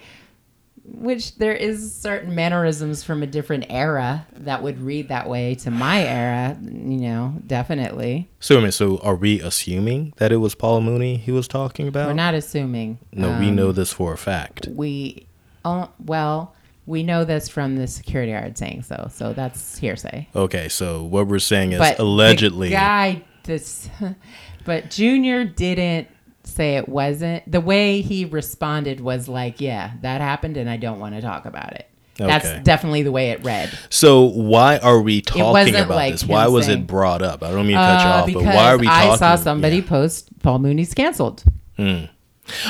which there is certain mannerisms from a different era that would read that way to my era, you know, definitely. So, I mean, are we assuming that it was Paul Mooney he was talking about? We're not assuming. No, we know this for a fact. We know this from the security guard saying so. So that's hearsay. Okay, so what we're saying is allegedly. But Junior didn't say it wasn't. The way he responded was like, yeah, that happened and I don't want to talk about it. Okay. That's definitely the way it read. So why are we talking about like this? Why was it brought up? I don't mean to cut you off, but why are we talking? I saw somebody post Paul Mooney's canceled. Hmm.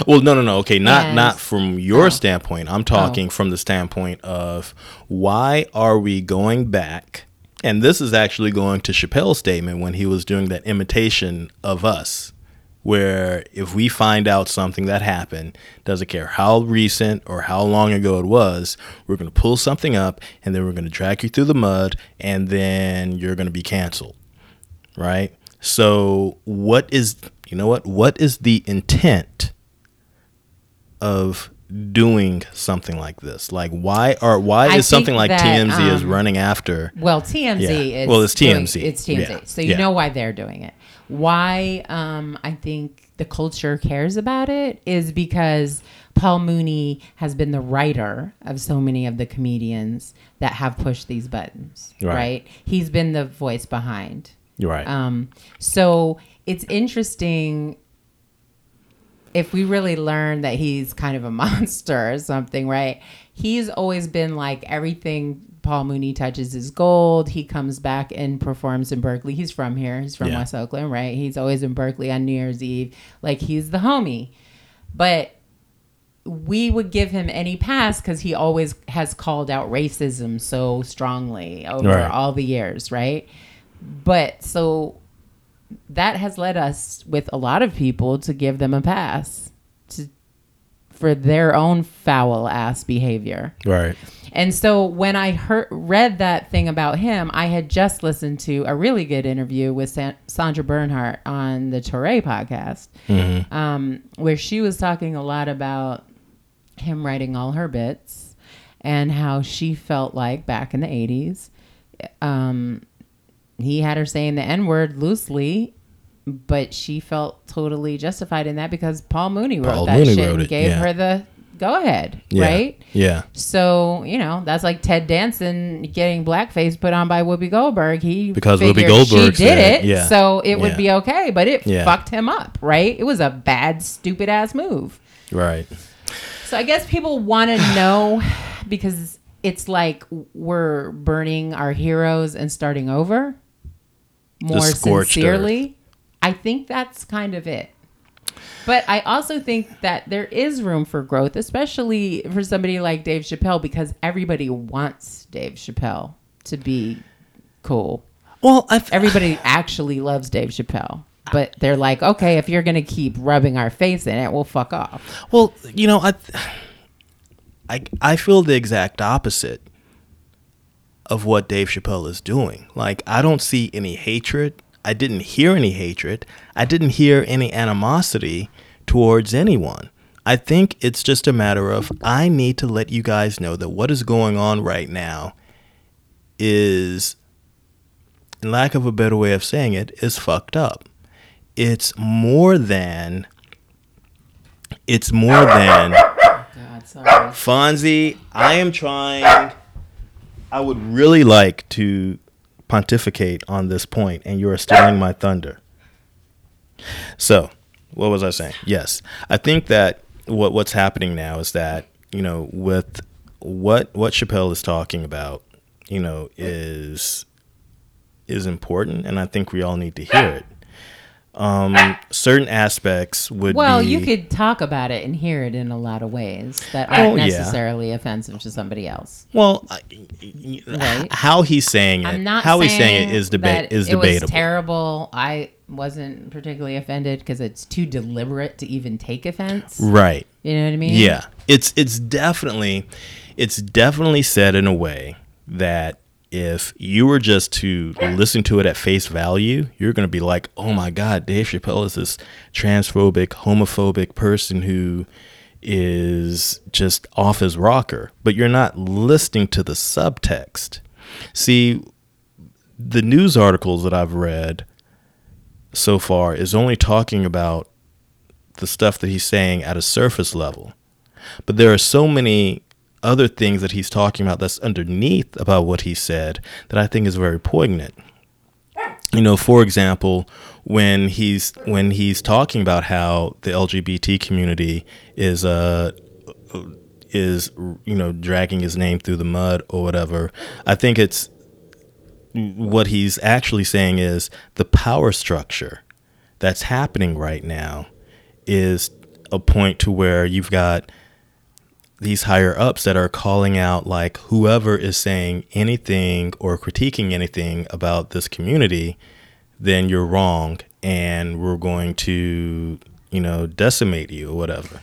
Well, no. Okay, not from your standpoint. I'm talking from the standpoint of why are we going back? And this is actually going to Chappelle's statement when he was doing that imitation of us, where if we find out something that happened, doesn't care how recent or how long ago it was, we're going to pull something up and then we're going to drag you through the mud and then you're going to be canceled, right? So what is the intent of doing something like this? Like why is something like TMZ is running after? Well, TMZ is. Well, it's TMZ. It's TMZ. Yeah. So you know why they're doing it. Why I think the culture cares about it is because Paul Mooney has been the writer of so many of the comedians that have pushed these buttons, right? He's been the voice behind. Right. So it's interesting if we really learn that he's kind of a monster or something, right? He's always been like everything Paul Mooney touches is gold. He comes back and performs in Berkeley. He's from here. He's from West Oakland, right? He's always in Berkeley on New Year's Eve. Like, he's the homie. But we would give him any pass because he always has called out racism so strongly over all the years, right? But so that has led us with a lot of people to give them a pass for their own foul ass behavior. Right. And so when I read that thing about him, I had just listened to a really good interview with Sandra Bernhardt on the Touré podcast, where she was talking a lot about him writing all her bits and how she felt like back in the 80s, he had her saying the N-word loosely, but she felt totally justified in that because Paul Mooney wrote and gave her the go-ahead, right? Yeah. So, you know, that's like Ted Danson getting blackface put on by Whoopi Goldberg. Because Whoopi Goldberg did it, so it would be okay, but it fucked him up, right? It was a bad, stupid-ass move. Right. So I guess people want to know because it's like we're burning our heroes and starting over. More sincerely, I think that's kind of it. But I also think that there is room for growth, especially for somebody like Dave Chappelle, because everybody wants Dave Chappelle to be cool. Well, everybody actually loves Dave Chappelle. But they're like, okay, if you're going to keep rubbing our face in it, we'll fuck off. Well, you know, I feel the exact opposite of what Dave Chappelle is doing. Like, I don't see any hatred. I didn't hear any hatred. I didn't hear any animosity towards anyone. I think it's just a matter of I need to let you guys know that what is going on right now is, in lack of a better way of saying it, is fucked up. It's more than God, sorry. Fonzie, I am trying. I would really like to pontificate on this point, and you are stealing my thunder. So, what was I saying? Yes, I think that what's happening now is that, you know, with what Chappelle is talking about, you know, is important, and I think we all need to hear it. Certain aspects would be, you could talk about it and hear it in a lot of ways that aren't necessarily offensive to somebody else. Well, right? How he's saying it, is debatable. It was terrible. I wasn't particularly offended because it's too deliberate to even take offense. Right. You know what I mean? Yeah. It's definitely said in a way that if you were just to listen to it at face value, you're going to be like, oh my God, Dave Chappelle is this transphobic, homophobic person who is just off his rocker. But you're not listening to the subtext. See, the news articles that I've read so far is only talking about the stuff that he's saying at a surface level. But there are so many other things that he's talking about that's underneath about what he said that I think is very poignant. You know, for example, when he's talking about how the LGBT community is dragging his name through the mud or whatever, I think it's what he's actually saying is the power structure that's happening right now is a point to where you've got these higher ups that are calling out like whoever is saying anything or critiquing anything about this community, then you're wrong and we're going to, decimate you or whatever.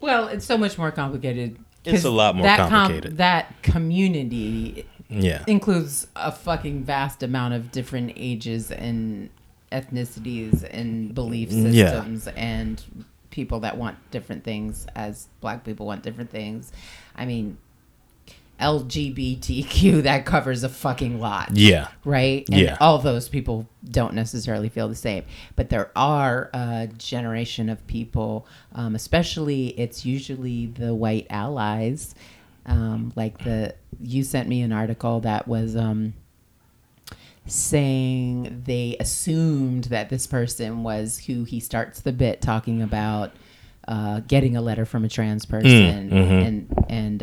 Well, it's so much more complicated. It's a lot more complicated. That community includes a fucking vast amount of different ages and ethnicities and belief systems and people that want different things as black people want different things. I mean, LGBTQ, that covers a fucking lot. Yeah. Right? And all those people don't necessarily feel the same. But there are a generation of people, especially it's usually the white allies. You sent me an article that was saying they assumed that this person was who he starts the bit talking about getting a letter from a trans person and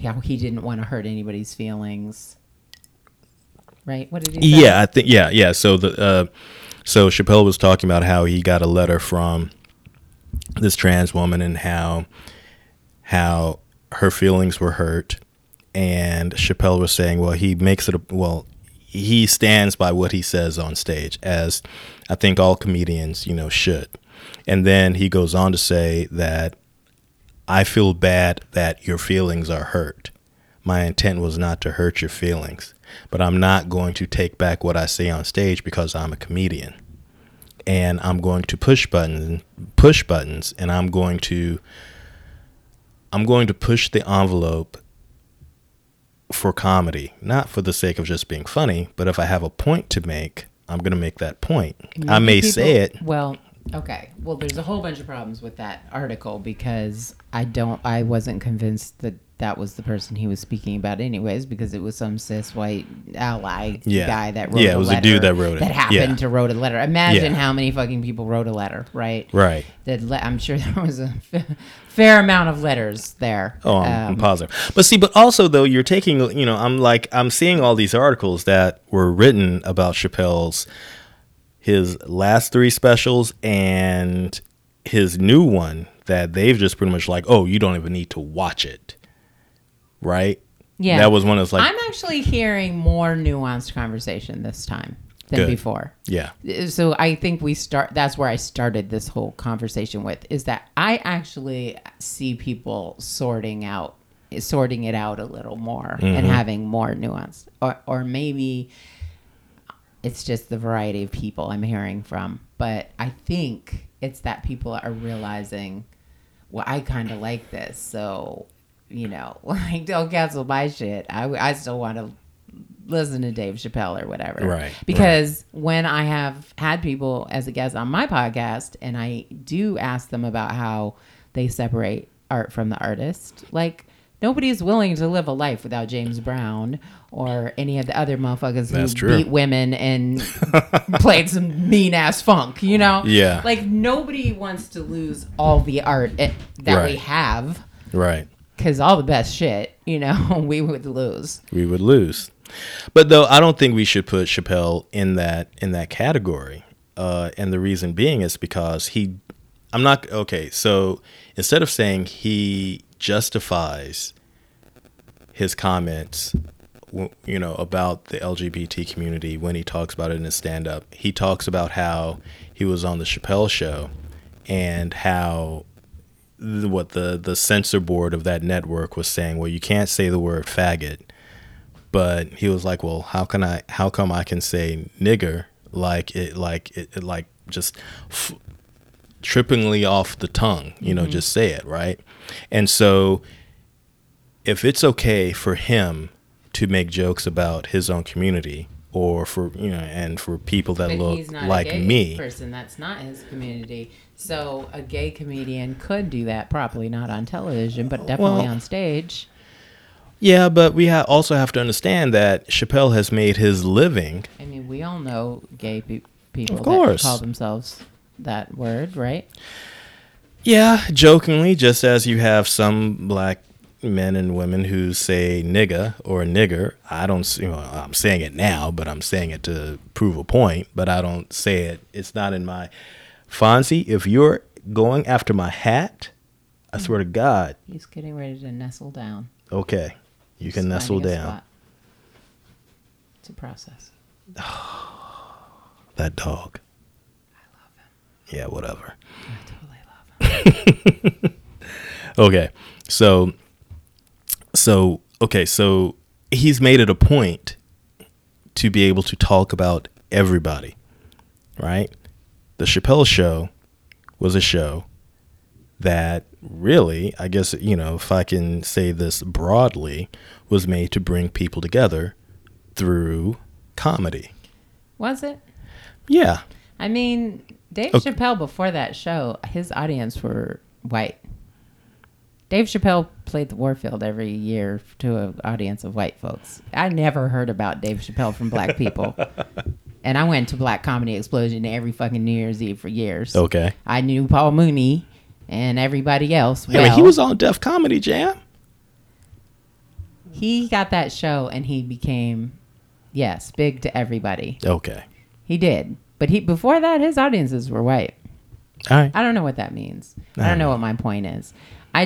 how he didn't want to hurt anybody's feelings. Right? What did he say? Yeah, I think yeah. So so Chappelle was talking about how he got a letter from this trans woman and how her feelings were hurt, and Chappelle was saying, he stands by what he says on stage, as I think all comedians, should. And then he goes on to say that I feel bad that your feelings are hurt. My intent was not to hurt your feelings, but I'm not going to take back what I say on stage because I'm a comedian, and I'm going to push buttons, and I'm going to push the envelope for comedy, not for the sake of just being funny, but if I have a point to make, I'm going to make that point. I may say it. Well, okay. Well, there's a whole bunch of problems with that article because I wasn't convinced that that was the person he was speaking about anyways, because it was some cis white ally guy that wrote a letter. Yeah, it was a dude that wrote it. That happened to wrote a letter. Imagine how many fucking people wrote a letter, right? Right. I'm sure there was a fair amount of letters there. Oh, I'm positive. But see, also though, you're taking, I'm seeing all these articles that were written about Chappelle's, his last three specials and his new one that they've just pretty much like, oh, you don't even need to watch it. Right? Yeah. That was one that's like... I'm actually hearing more nuanced conversation this time than before. Yeah. So I think that's where I started this whole conversation with, is that I actually see people sorting it out a little more and having more nuance. Or maybe it's just the variety of people I'm hearing from. But I think it's that people are realizing, well, I kind of like this, so... don't cancel my shit. I still want to listen to Dave Chappelle or whatever. Right. Because when I have had people as a guest on my podcast and I do ask them about how they separate art from the artist, like nobody is willing to live a life without James Brown or any of the other motherfuckers who beat women and played some mean ass funk, Yeah. Like nobody wants to lose all the art that we have. Right. Because all the best shit, we would lose. We would lose. But though I don't think we should put Chappelle in that category. And the reason being is because so instead of saying he justifies his comments, about the LGBT community when he talks about it in his stand-up, he talks about how he was on the Chappelle show and how... what the censor board of that network was saying, well, you can't say the word faggot, but he was like, well, how come I can say nigger trippingly off the tongue, just say it. Right. And so if it's okay for him to make jokes about his own community, or for, and for people that look like me, person that's not his community. So a gay comedian could do that, probably not on television, but definitely on stage. Yeah, but we also have to understand that Chappelle has made his living. I mean, we all know gay people. people that call themselves that word, right? Yeah, jokingly, just as you have some black men and women who say nigga or nigger. I don't, you know, I'm saying it now, but I'm saying it to prove a point, but I don't say it. It's not in my... Fonzie, if you're going after my hat, I swear to God. He's getting ready to nestle down. Okay. You can nestle down. It's a process. That dog. I love him. Yeah, whatever. I totally love him. Okay. So he's made it a point to be able to talk about everybody, right? The Chappelle Show was a show that really, I guess, you know, if I can say this broadly, was made to bring people together through comedy. Was it? Yeah. I mean, Dave Chappelle, before that show, his audience were white. Dave Chappelle played the Warfield every year to an audience of white folks. I never heard about Dave Chappelle from black people. And I went to Black Comedy Explosion every fucking New Year's Eve for years. Okay. I knew Paul Mooney and everybody else. Well, I mean, he was on Def Comedy Jam. He got that show and he became, yes, big to everybody. Okay. He did. But he before that, his audiences were white. All right. I don't know what that means. I don't know what my point is. I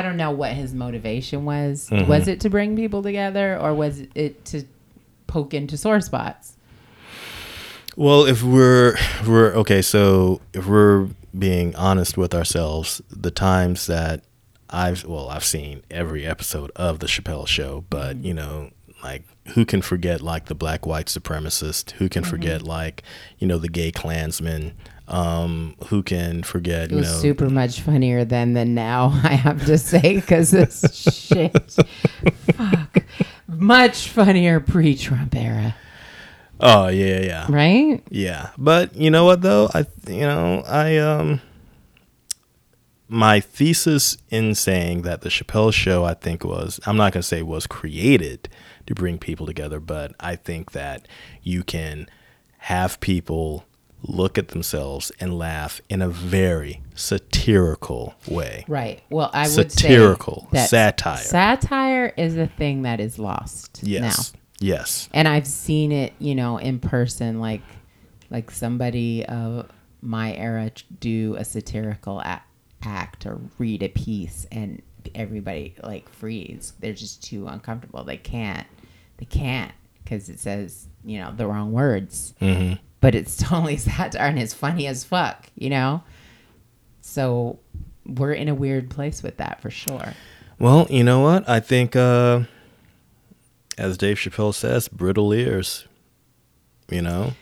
don't know what his motivation was. Mm-hmm. Was it to bring people together or was it to poke into sore spots? Well, if we're being honest with ourselves, the times that I've seen every episode of the Chappelle Show, but mm-hmm. you know, like who can forget like the black white supremacist, who can mm-hmm. forget like, you know, the gay Klansmen, who can forget, you know, super much funnier than the now, I have to say, because this shit, fuck, much funnier pre-Trump era. Oh yeah, right, yeah. But you know what though, my thesis in saying that the Chappelle Show, I think was, I'm not gonna say was created to bring people together, but I think that you can have people look at themselves and laugh in a very satirical way. Right. Well, I would say that satire. Satire is a thing that is lost now. Yes. And I've seen it, you know, in person, like somebody of my era do a satirical act or read a piece and everybody like freeze. They're just too uncomfortable. They can't because it says, you know, the wrong words. Mm-hmm. But it's totally satire and it's funny as fuck, you know? So we're in a weird place with that for sure. Well, you know what? I think, as Dave Chappelle says, brittle ears, you know?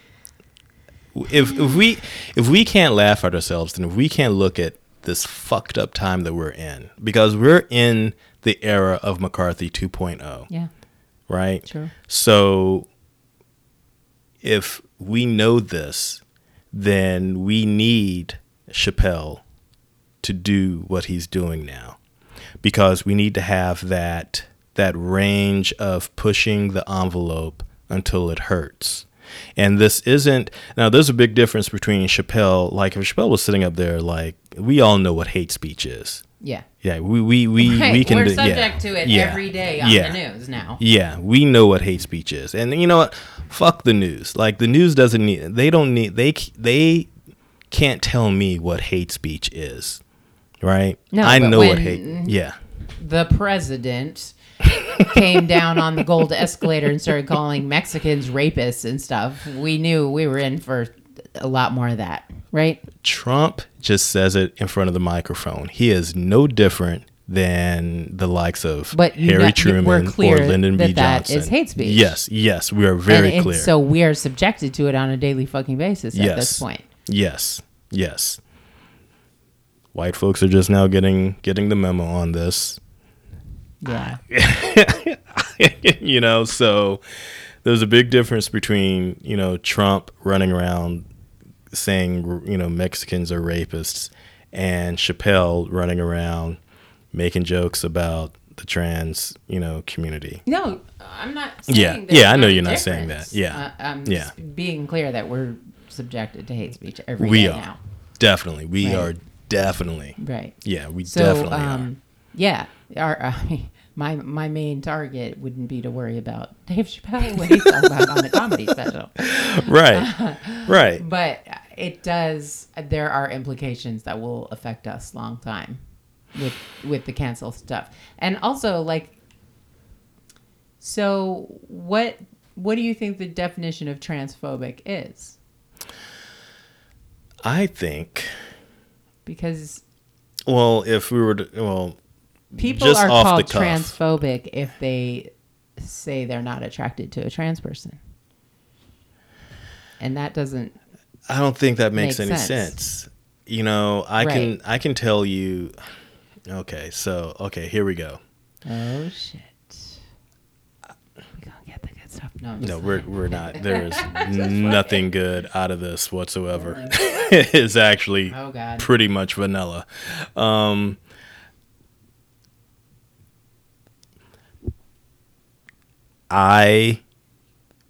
If we can't laugh at ourselves, then if we can't look at this fucked up time that we're in, because we're in the era of McCarthy 2.0. Yeah. Right? Sure. So if we know this, then we need Chappelle to do what he's doing now, because we need to have that range of pushing the envelope until it hurts. And this isn't, now there's a big difference between Chappelle, like if Chappelle was sitting up there, like we all know what hate speech is. Yeah. Yeah. We can. We're subject to it every day on the news now. Yeah. We know what hate speech is. And you know what? Fuck the news. Like the news doesn't need, they don't need, they can't tell me what hate speech is. Right. No, I know what hate. Yeah. The president came down on the gold escalator and started calling Mexicans rapists and stuff. We knew we were in for a lot more of that, right? Trump just says it in front of the microphone. He is no different than the likes of Harry Truman or Lyndon B. Johnson. That is hate speech. Yes, we are very clear. So we are subjected to it on a daily fucking basis at this point. Yes. White folks are just now getting the memo on this. Yeah. You know, so there's a big difference between, you know, Trump running around saying, you know, Mexicans are rapists, and Chappelle running around making jokes about the trans, community. No, I'm not saying that. Yeah, I know you're not saying that. Yeah. I'm just being clear that we're subjected to hate speech every day now. Definitely. We are definitely. Right. Yeah, we definitely are. Yeah. My main target wouldn't be to worry about Dave Chappelle when he's talking about on the comedy special. Right. But it does, there are implications that will affect us long time with the cancel stuff. And also, so what do you think the definition of transphobic is? I think... Because... Well, if we were to... Well, people just are called transphobic if they say they're not attracted to a trans person. And that doesn't... I don't think that makes any sense. I can tell you... Okay, here we go. Oh, shit. We're going to get the good stuff. No, we're not. There's nothing good out of this whatsoever. It's actually pretty much vanilla. I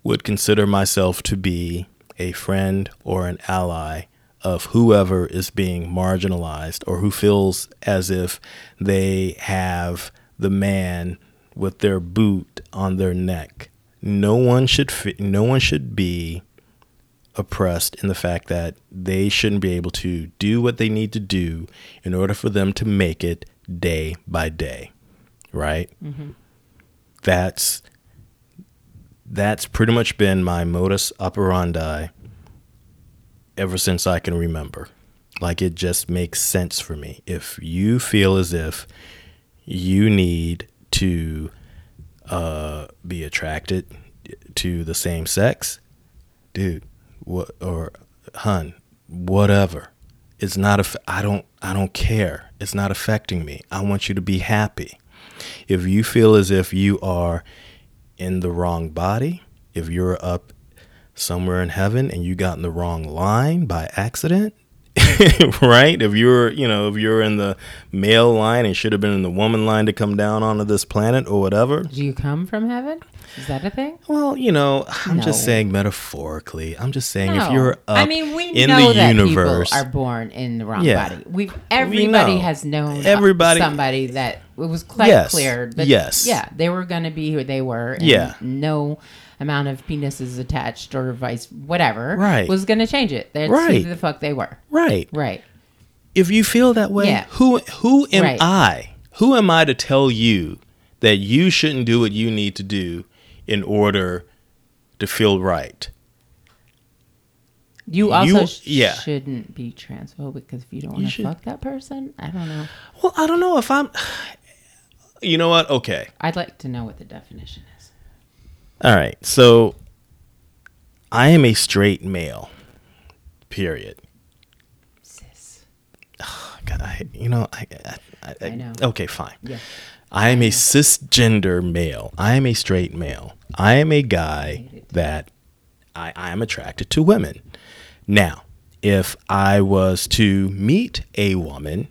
would consider myself to be a friend or an ally of whoever is being marginalized or who feels as if they have the man with their boot on their neck. No one should be oppressed in the fact that they shouldn't be able to do what they need to do in order for them to make it day by day, right? Mm-hmm. That's pretty much been my modus operandi ever since I can remember. It just makes sense for me. If you feel as if you need to be attracted to the same sex, dude, or hun, whatever. It's not. I don't care. It's not affecting me. I want you to be happy. If you feel as if you are in the wrong body, if you're up somewhere in heaven and you got in the wrong line by accident, right? If you're in the male line and should have been in the woman line to come down onto this planet or whatever. Do you come from heaven? Is that a thing? Well, I'm just saying metaphorically. I'm just saying if you're up we know that universe, people are born in the wrong body. Everybody somebody that it was quite clear that they were going to be who they were. And no amount of penises attached or vice whatever was going to change it. That's who the fuck they were. Right. If you feel that way, who am I? Who am I to tell you that you shouldn't do what you need to do in order to feel right? You also shouldn't be transphobic because if you don't want to fuck that person, I don't know. Well, I don't know if I'm... You know what? Okay. I'd like to know what the definition is. All right, so I am a straight male, period. Sis. Oh, God, I know. Okay, fine. Yeah. I am a cisgender male. I am a straight male. I am a guy that I am attracted to women. Now, if I was to meet a woman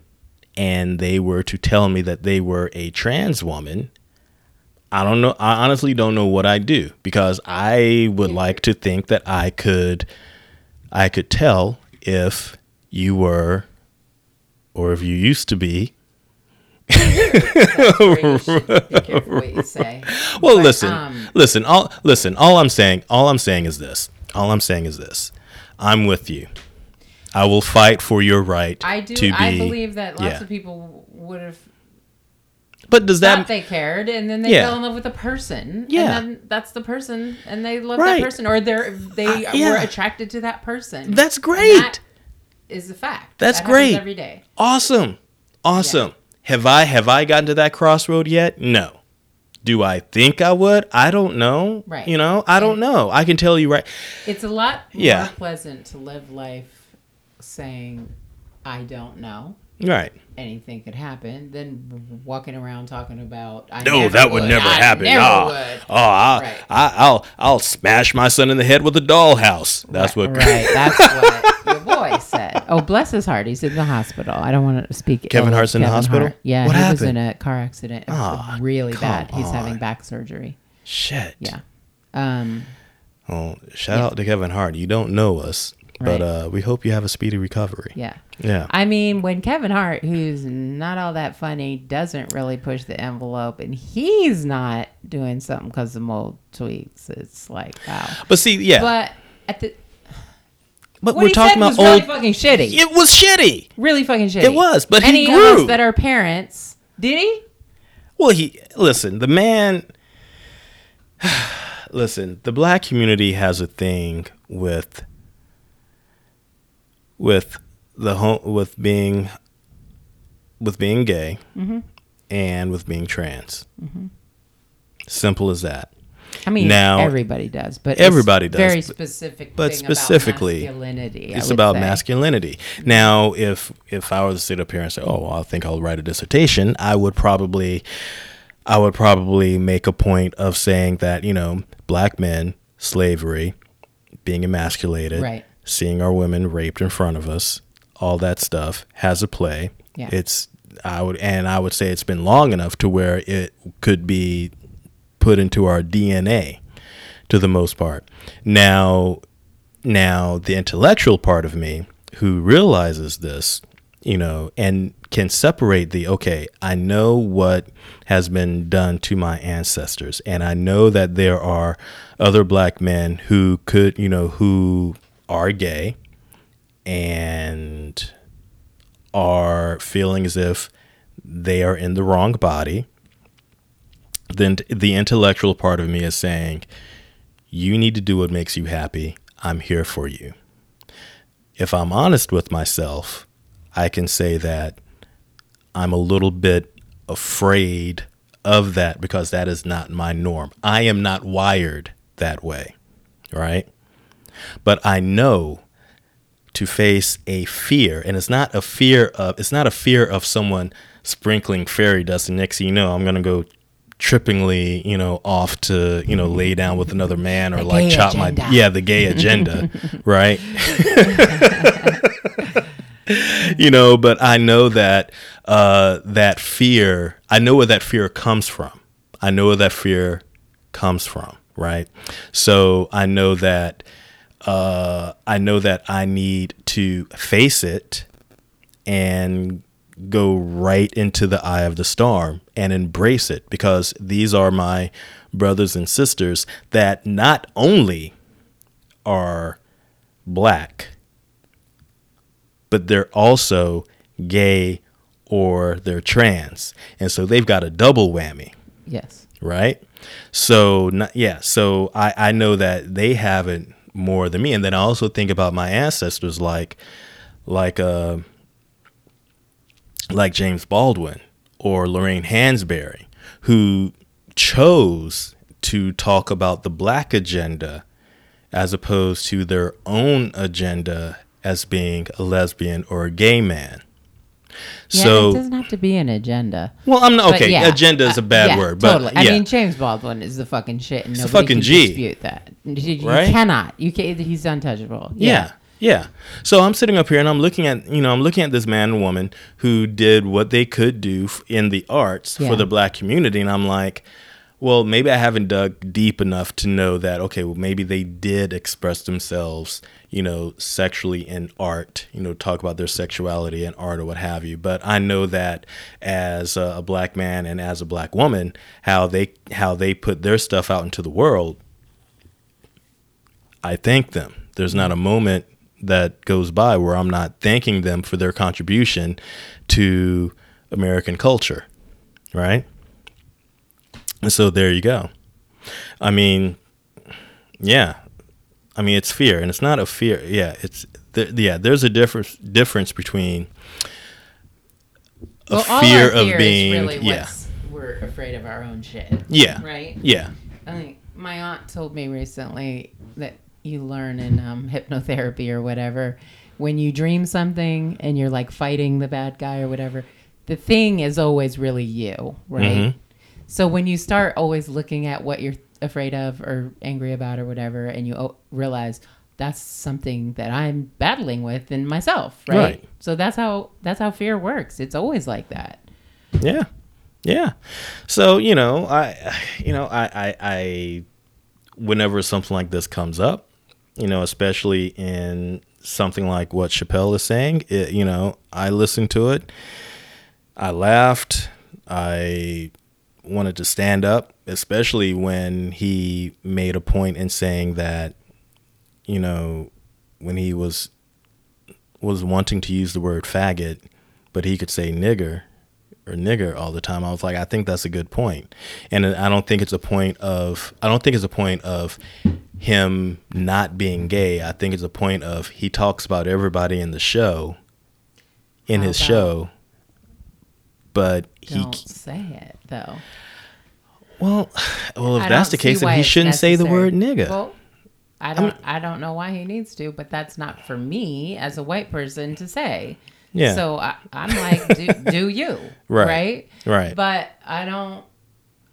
and they were to tell me that they were a trans woman... I don't know. I honestly don't know what I do because I would like to think that I could tell if you were, or if you used to be. Well, listen. All I'm saying is this. I'm with you. I will fight for your right. I believe that lots of people would have. But does that... Not they cared, and then they fell in love with a person. Yeah. And then that's the person, and they love that person, or they were attracted to that person. That's great. And that is the fact. That's great. Every day. Awesome. Yeah. Have I gotten to that crossroad yet? No. Do I think I would? I don't know. Right. I don't know. I can tell you right... It's a lot more pleasant to live life saying, I don't know. Right. Anything could happen. Then walking around talking about that would never happen. Never would. I'll smash my son in the head with a dollhouse. That's what your boy said. Oh, bless his heart. He's in the hospital. I don't want to speak. Kevin Hart's in the hospital? Yeah, what happened? Was in a car accident. It was really bad. He's having back surgery. Shit. Yeah. Well, shout out to Kevin Hart. You don't know us, but we hope you have a speedy recovery. Yeah. Yeah. I mean, when Kevin Hart, who's not all that funny, doesn't really push the envelope, and he's not doing something because the mold tweets, it's like, wow. But see, yeah. But at the... But what we're talking about really fucking shitty. It was shitty. Really fucking shitty. It was, but he grew. Any of us that are parents, did he? Well, the black community has a thing with being gay and with being trans. Mm-hmm. Simple as that. I mean, now, everybody does. Very specific. But thing specifically, about masculinity, it's about masculinity. Now, if I was to sit up here and say, "Oh, well, I think I'll write a dissertation," I would probably make a point of saying that, you know, black men, slavery, being emasculated, seeing our women raped in front of us, all that stuff has a play. Yeah. I would say it's been long enough to where it could be put into our DNA to the most part. Now the intellectual part of me who realizes this, you know, and can separate I know what has been done to my ancestors, and I know that there are other black men who could, you know, who are gay and are feeling as if they are in the wrong body. Then the intellectual part of me is saying, you need to do what makes you happy. I'm here for you. If I'm honest with myself, I can say that I'm a little bit afraid of that because that is not my norm. I am not wired that way, right? But I know to face a fear, and it's not a fear of someone sprinkling fairy dust, and next thing you know, I'm going to go trippingly, you know, off to, you know, lay down with another man, or the like chop agenda. The gay agenda, right? You know, but I know that I know where that fear comes from, right? So I know that I need to face it and go right into the eye of the storm and embrace it, because these are my brothers and sisters that not only are black, but they're also gay or they're trans. And so they've got a double whammy. Yes. Right. So I know that they have it more than me. And then I also think about my ancestors, like James Baldwin or Lorraine Hansberry, who chose to talk about the black agenda as opposed to their own agenda as being a lesbian or a gay man. Yeah, so it doesn't have to be an agenda. Well, I'm not okay. Yeah, agenda is a bad word, but totally. I mean, James Baldwin is the fucking shit, and nobody fucking can dispute that. You cannot. He's untouchable. Yeah. Yeah. So I'm sitting up here and I'm looking at this man and woman who did what they could do in the arts for the black community. And I'm like, well, maybe I haven't dug deep enough to know that, okay, well, maybe they did express themselves, you know, sexually in art, you know, talk about their sexuality in art or what have you. But I know that as a black man and as a black woman, how they put their stuff out into the world, I thank them. There's not a moment that goes by where I'm not thanking them for their contribution to American culture, right? And so there you go. I mean, yeah. I mean, it's fear, and it's not a fear. Yeah, there's a difference between fear of being. Is really we're afraid of our own shit. Yeah. Right. Yeah. I think my aunt told me recently that you learn in hypnotherapy or whatever, when you dream something and you're like fighting the bad guy or whatever, the thing is always really you, right? Mm-hmm. So when you start always looking at what you're afraid of or angry about or whatever, and you realize that's something that I'm battling with in myself, right? So that's how fear works. It's always like that. Yeah. Yeah. So, I whenever something like this comes up, especially in something like what Chappelle is saying, I listened to it. I laughed. I wanted to stand up, especially when he made a point in saying that, when he was wanting to use the word faggot, but he could say nigger or nigger all the time. I was like, I think that's a good point. And I don't think it's a point of him not being gay. I think it's a point of he talks about everybody in the show, show, but don't say it though. Well, if that's the case, then he shouldn't say the word nigger. Well, I don't know why he needs to, but that's not for me as a white person to say. Yeah. So I'm like, do you? Right. Right. But I don't.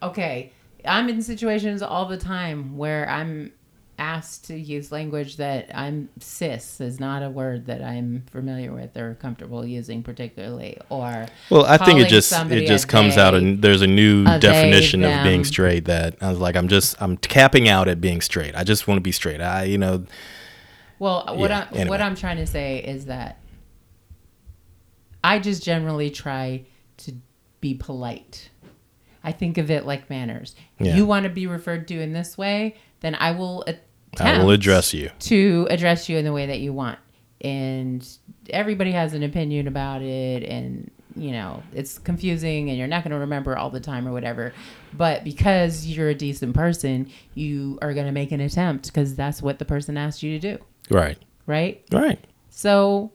Okay. I'm in situations all the time where I'm asked to use language that I'm cis is not a word that I'm familiar with or comfortable using particularly. Or I think it just comes out and there's a new definition of being straight that I was like, I'm capping out at being straight. I just want to be straight. What I'm trying to say is that I just generally try to be polite. I think of it like manners. Yeah. You want to be referred to in this way, then I will address you in the way that you want. And everybody has an opinion about it, and it's confusing and you're not going to remember all the time or whatever. But because you're a decent person, you are going to make an attempt because that's what the person asked you to do. Right. So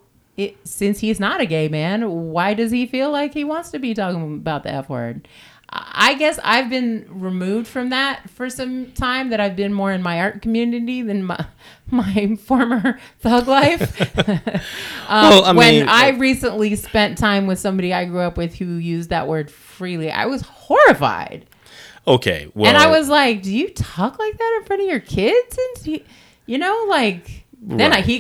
since he's not a gay man, why does he feel like he wants to be talking about the F word? I guess I've been removed from that for some time, that I've been more in my art community than my former thug life. When I recently spent time with somebody I grew up with who used that word freely, I was horrified. Okay. Well, and I was like, do you talk like that in front of your kids? And he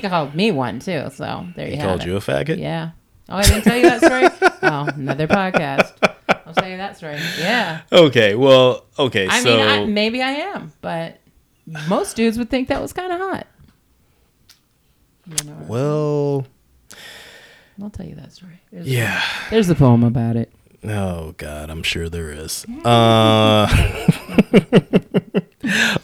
called me one too. So there you have it. He called you a faggot? Yeah. Oh, I didn't tell you that story? Oh, another podcast. I'll tell you that story. Yeah. Okay. Well, okay. Maybe I am, but most dudes would think that was kind of hot. I'll tell you that story. There's a poem about it. Oh, God. I'm sure there is.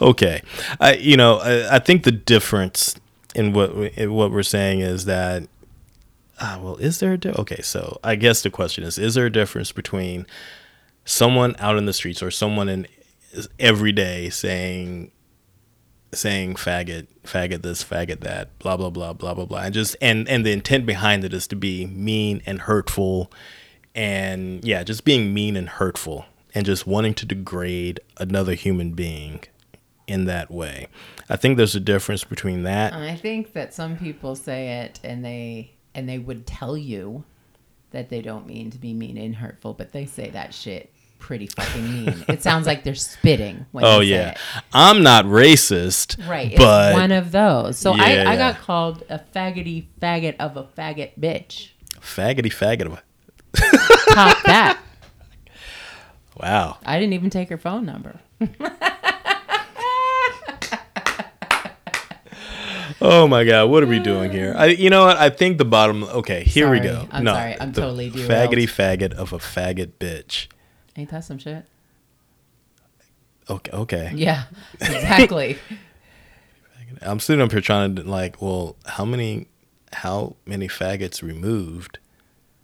Okay. I think the difference in what we're saying is that is there a difference? Okay, so I guess the question is there a difference between someone out in the streets or someone in every day saying faggot, faggot this, faggot that, blah, blah, blah, blah, blah, blah, and just the intent behind it is to be mean and hurtful, and just being mean and hurtful and just wanting to degrade another human being in that way. I think there's a difference between that. I think that some people say it and they would tell you that they don't mean to be mean and hurtful, but they say that shit pretty fucking mean. It sounds like they're spitting when they say it. I'm not racist. Right. But it's one of those. So I got called a faggoty faggot of a faggot bitch. Faggoty faggot of a... Top that. Wow. I didn't even take her phone number. Oh my God, what are we doing here? I think the bottom... Okay, here we go. I'm totally derailed. Faggoty faggot of a faggot bitch. Ain't that some shit? Okay. Yeah, exactly. I'm sitting up here trying to how many faggots removed?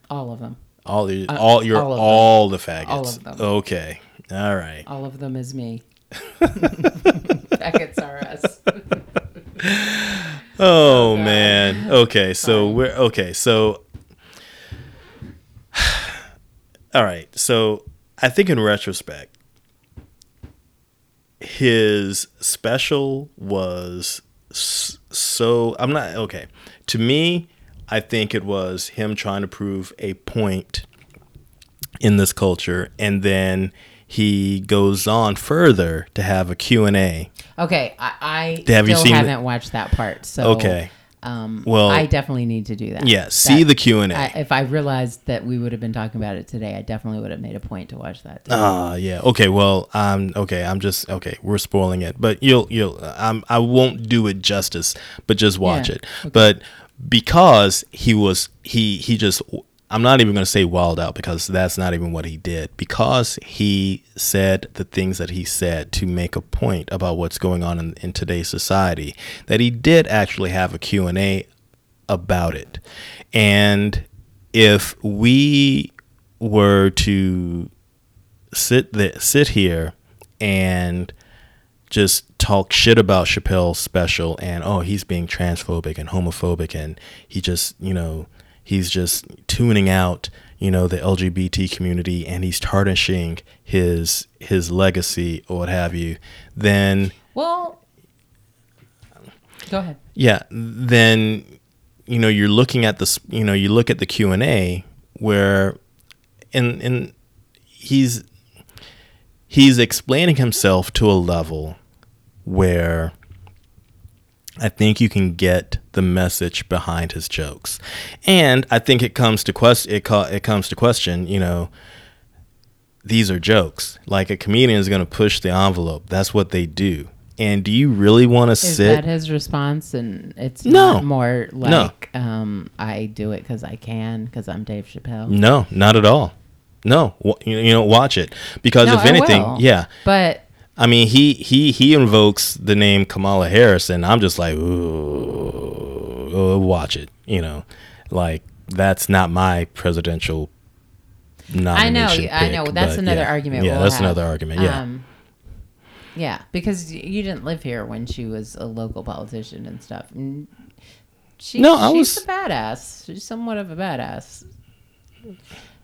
All of them. All the faggots. All of them. Okay, all right. All of them is me. Faggots are us. Oh man. Okay, so we're all right. So I think in retrospect, his special was so... I'm not okay. To me, I think it was him trying to prove a point in this culture, and then he goes on further to have a Q&A. Okay, I haven't watched that part. So okay. Well, I definitely need to do that. Yeah, see the Q&A. If I realized that we would have been talking about it today, I definitely would have made a point to watch that. Yeah. Okay. Well, we're spoiling it, but I won't do it justice, but just watch it. Okay. But because I'm not even going to say wild out, because that's not even what he did, because he said the things that he said to make a point about what's going on in today's society, that he did actually have a Q&A about it. And if we were to sit here and just talk shit about Chappelle's special and, oh, he's being transphobic and homophobic and he just, he's just tuning out, the LGBT community, and he's tarnishing his legacy or what have you, then... Well, go ahead. Yeah, then, you're looking at the, you look at the Q&A where, and he's explaining himself to a level where I think you can get the message behind his jokes, and I think it comes to question. These are jokes. Like, a comedian is going to push the envelope. That's what they do. And do you really want to sit? Is that his response? And it's not more like I do it because I can, because I'm Dave Chappelle. No, not at all. No, watch it, because if anything, I will. Yeah, but. I mean, he invokes the name Kamala Harris, and I'm just like, ooh, watch it. Like, that's not my presidential nomination. I know. That's another argument. Yeah, another argument. Yeah. Yeah, because you didn't live here when she was a local politician and stuff. And she's a badass. She's somewhat of a badass.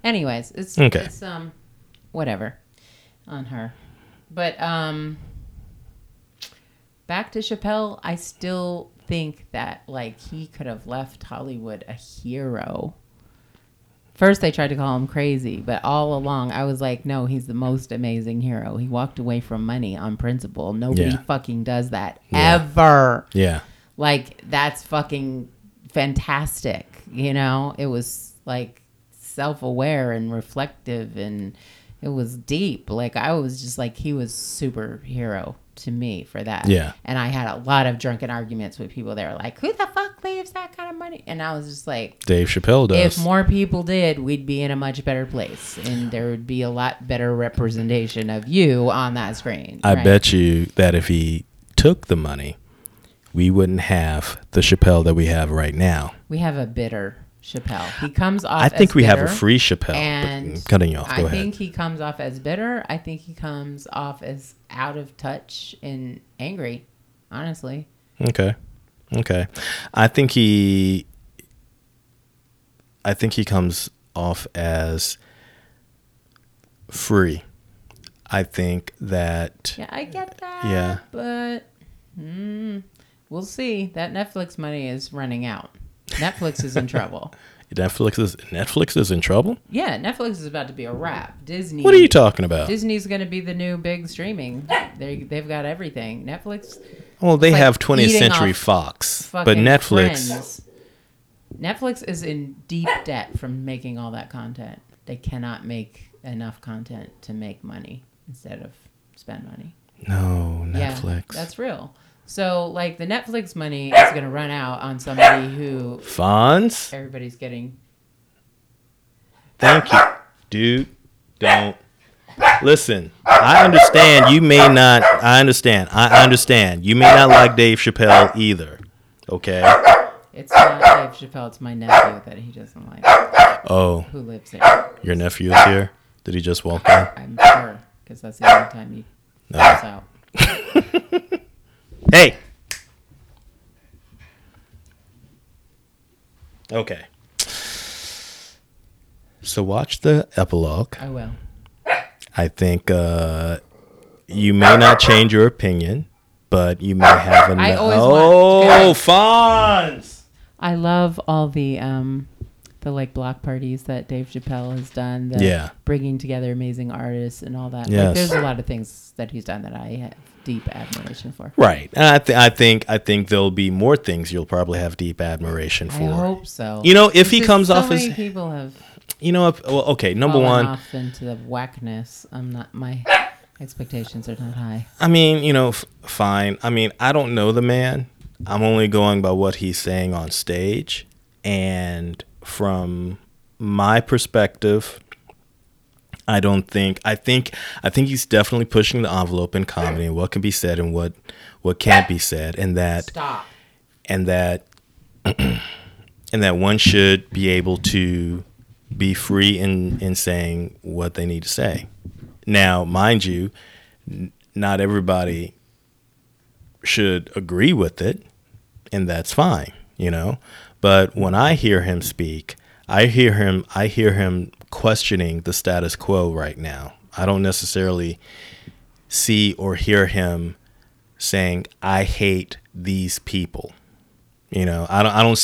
Anyways, it's okay. It's whatever on her. But back to Chappelle, I still think that, like, he could have left Hollywood a hero. First, they tried to call him crazy, but all along, I was like, no, he's the most amazing hero. He walked away from money on principle. Nobody fucking does that ever. Yeah. Like, that's fucking fantastic, It was, like, self-aware and reflective, and... It was deep. Like, I was just like, he was superhero to me for that. Yeah. And I had a lot of drunken arguments with people that were like, who the fuck leaves that kind of money? And I was just like, Dave Chappelle does. If more people did, we'd be in a much better place. And there would be a lot better representation of you on that screen. I bet you that if he took the money, we wouldn't have the Chappelle that we have right now. We have a bitter Chappelle. He comes off as bitter. I think we have a free Chappelle. And cutting you off. Go ahead. I think he comes off as bitter. I think he comes off as out of touch and angry, honestly. Okay. I think he comes off as free. I think that. Yeah, I get that. Yeah. But we'll see. That Netflix money is running out. Netflix is in trouble. Netflix is in trouble? Yeah, Netflix is about to be a wrap. Disney. What are you talking about? Disney's going to be the new big streaming. They've got everything. Netflix. Well, they have 20th Century Fox, but Netflix. Friends. Netflix is in deep debt from making all that content. They cannot make enough content to make money instead of spend money. No, Netflix. Yeah, that's real. So, like, the Netflix money is going to run out on somebody who... Fonz? Everybody's getting... Thank you. Dude, don't. Listen, I understand you may not... I understand. You may not like Dave Chappelle either, okay? It's not Dave Chappelle. It's my nephew that he doesn't like. Oh. Who lives here. Your nephew is here? Did he just walk in? I'm sure, because that's the only time he comes out. Hey. Okay. So watch the epilogue. I will. I think you may not change your opinion, but you may have a... I always want... Fonz! I love all the the like block parties that Dave Chappelle has done, the bringing together amazing artists and all that. Yes. Like, there's a lot of things that he's done that I have deep admiration for. Right. And I think there'll be more things you'll probably have deep admiration for. I hope so. You know, if he comes so off many as people have, you know, well, okay, number one, off into the whackness. My expectations are not high. I mean, you know, fine. I mean, I don't know the man. I'm only going by what he's saying on stage. And from my perspective, I think he's definitely pushing the envelope in comedy and what can be said and what can't be said, and that Stop. and that one should be able to be free in saying what they need to say. Now, mind you, not everybody should agree with it, and that's fine, you know. But when I hear him speak, I hear him questioning the status quo right now. I don't necessarily see or hear him saying, "I hate these people." You know, I don't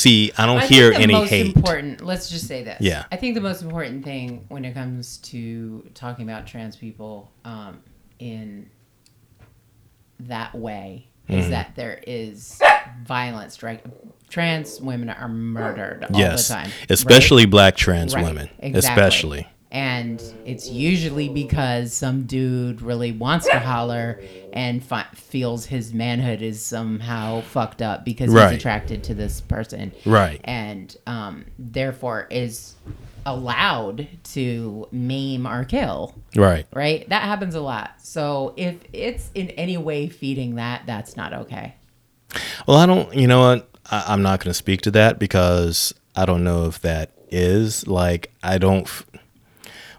hear any hate. Important. Let's just say this. Yeah. I think the most important thing when it comes to talking about trans people in that way is that there is violence, right? Trans women are murdered all the time. Especially black trans women. Exactly. Especially. And it's usually because some dude really wants to holler and feels his manhood is somehow fucked up because he's attracted to this person. Right. And therefore is allowed to maim or kill. Right. Right? That happens a lot. So if it's in any way feeding that, that's not okay. Well, I don't, you know what? I'm not going to speak to that because I don't know if that is like,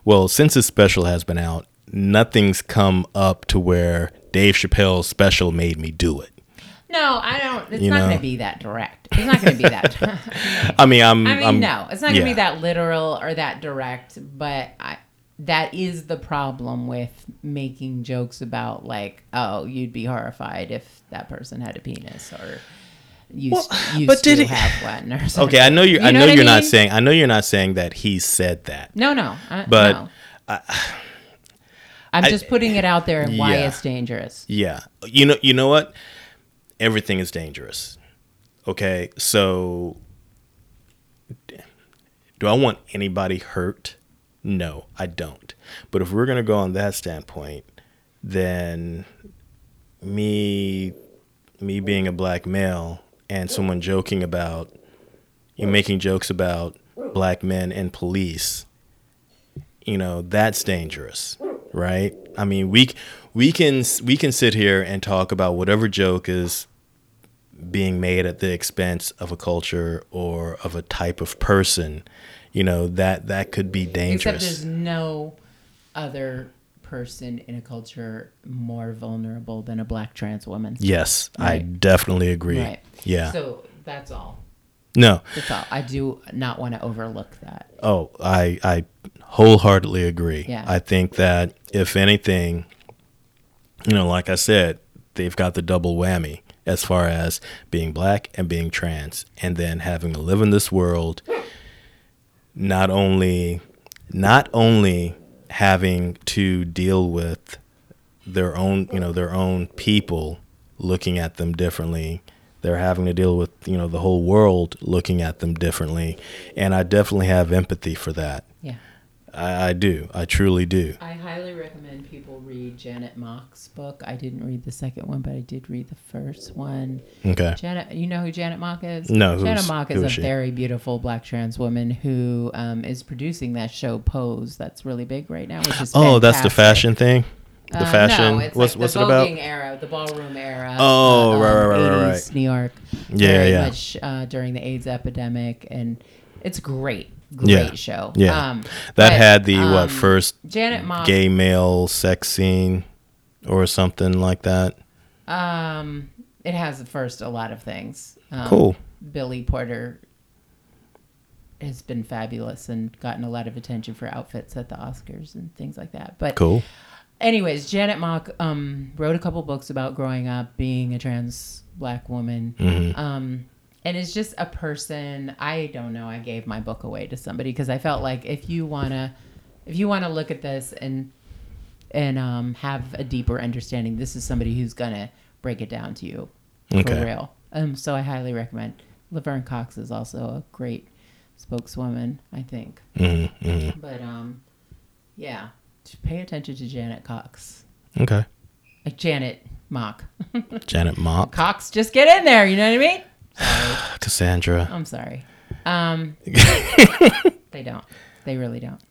well, since his special has been out, nothing's come up to where Dave Chappelle's special made me do it. No, I don't. It's not going to be that direct. It's not going to be that. No, it's not going to be that literal or that direct. But that is the problem with making jokes about like, oh, you'd be horrified if that person had a penis or. Okay, I know you. I know you're not saying that he said that. No. I'm just putting it out there and why it's dangerous. Yeah, you know what? Everything is dangerous. Okay, so do I want anybody hurt? No, I don't. But if we're gonna go on that standpoint, then me being a black male. And someone joking about, you know, making jokes about black men and police, you know, that's dangerous, right? I mean, we can sit here and talk about whatever joke is being made at the expense of a culture or of a type of person, you know, that could be dangerous. Except there's no other person in a culture more vulnerable than a black trans woman. Yes, right? I definitely agree. Right. Yeah. So that's all. No. That's all. I do not want to overlook that. Oh, I wholeheartedly agree. Yeah. I think that if anything, you know, like I said, they've got the double whammy as far as being black and being trans and then having to live in this world, not only having to deal with their own people looking at them differently. They're having to deal with, you know, the whole world looking at them differently. And I definitely have empathy for that. Yeah. I do. I truly do. I highly recommend people read Janet Mock's book. I didn't read the second one, but I did read the first one. Okay. Janet, you know who Janet Mock is? No. Janet Mock is a very beautiful black trans woman who is producing that show Pose that's really big right now, which is fantastic. Oh, that's the fashion thing? The fashion? No, it's what's it about? The voguing era, the ballroom era. Oh, right. New York. Yeah. Much during the AIDS epidemic, and it's great. Great show. Yeah. That had the first Janet Mock, gay male sex scene or something like that. It has the first a lot of things. Cool. Billy Porter has been fabulous and gotten a lot of attention for outfits at the Oscars and things like that. But cool. Anyways, Janet Mock wrote a couple books about growing up being a trans black woman. Mm-hmm. And it's just a person. I don't know. I gave my book away to somebody because I felt like if you wanna look at this and have a deeper understanding, this is somebody who's gonna break it down to you for real. So I highly recommend. Laverne Cox is also a great spokeswoman, I think. Mm-hmm, mm-hmm. But yeah, pay attention to Janet Cox. Okay. Like Janet Mock. Janet Mock. Cox, just get in there. You know what I mean? Cassandra. I'm sorry. They don't. They really don't.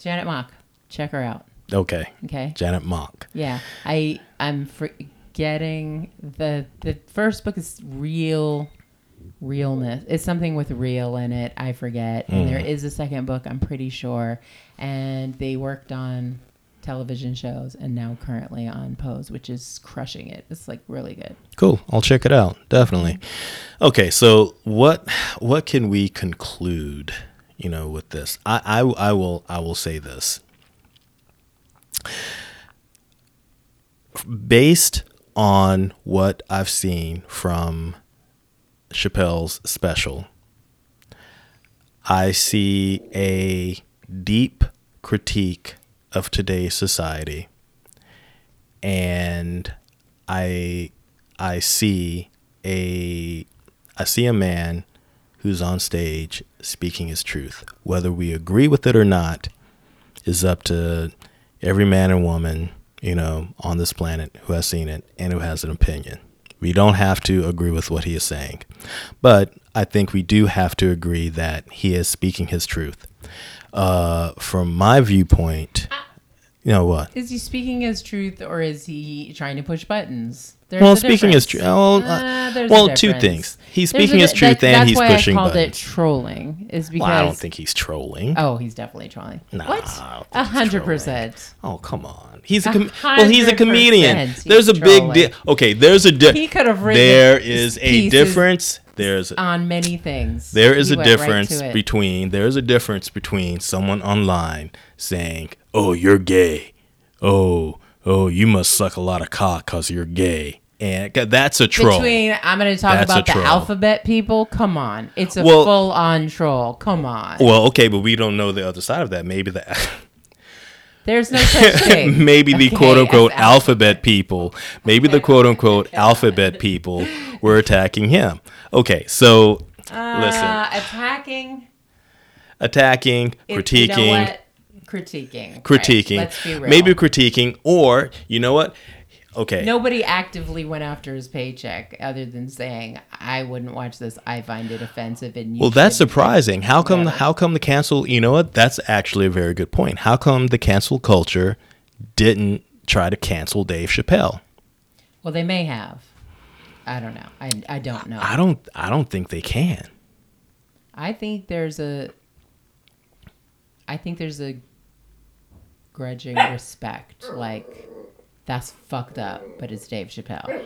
Janet Mock. Check her out. Okay. Janet Mock. Yeah. I'm forgetting the first book is realness. It's something with real in it. I forget. And there is a second book, I'm pretty sure. And they worked on television shows and now currently on Pose, which is crushing it. It's like really good. Cool. I'll check it out. Definitely. Okay. So what can we conclude, with this? I will say this. Based on what I've seen from Chappelle's special, I see a deep critique of today's society, and I see a man who's on stage speaking his truth. Whether we agree with it or not is up to every man and woman, on this planet who has seen it and who has an opinion. We don't have to agree with what he is saying, but I think we do have to agree that he is speaking his truth. From my viewpoint, what? Is he speaking his truth or is he trying to push buttons? Two things. He's speaking his truth and he's pushing buttons. That's why I called it trolling. Is because I don't think he's trolling. Oh, he's definitely trolling. Nah, what? 100%. Oh, come on. He's a comedian. There's a big deal. Okay, there's a difference. He could have written. There is a difference. There's on many things. There is a difference between someone online saying, "Oh, you're gay. Oh, you must suck a lot of cock because you're gay." And that's a troll. I'm going to talk about the alphabet people. Come on. It's a full-on troll. Come on. Well, okay, but we don't know the other side of that. Maybe there's no such thing. Maybe the quote-unquote alphabet people. Maybe the quote-unquote alphabet people were attacking him. Okay, so listen. Attacking, critiquing. Critiquing. Right. Let's be real. Maybe critiquing, or you know what? Okay. Nobody actively went after his paycheck, other than saying, "I wouldn't watch this. I find it offensive." And you that's surprising. How come the cancel? You know what? That's actually a very good point. How come the cancel culture didn't try to cancel Dave Chappelle? Well, they may have. I don't know. I don't know. I don't think they can. I think there's a grudging respect, like that's fucked up, but it's Dave Chappelle.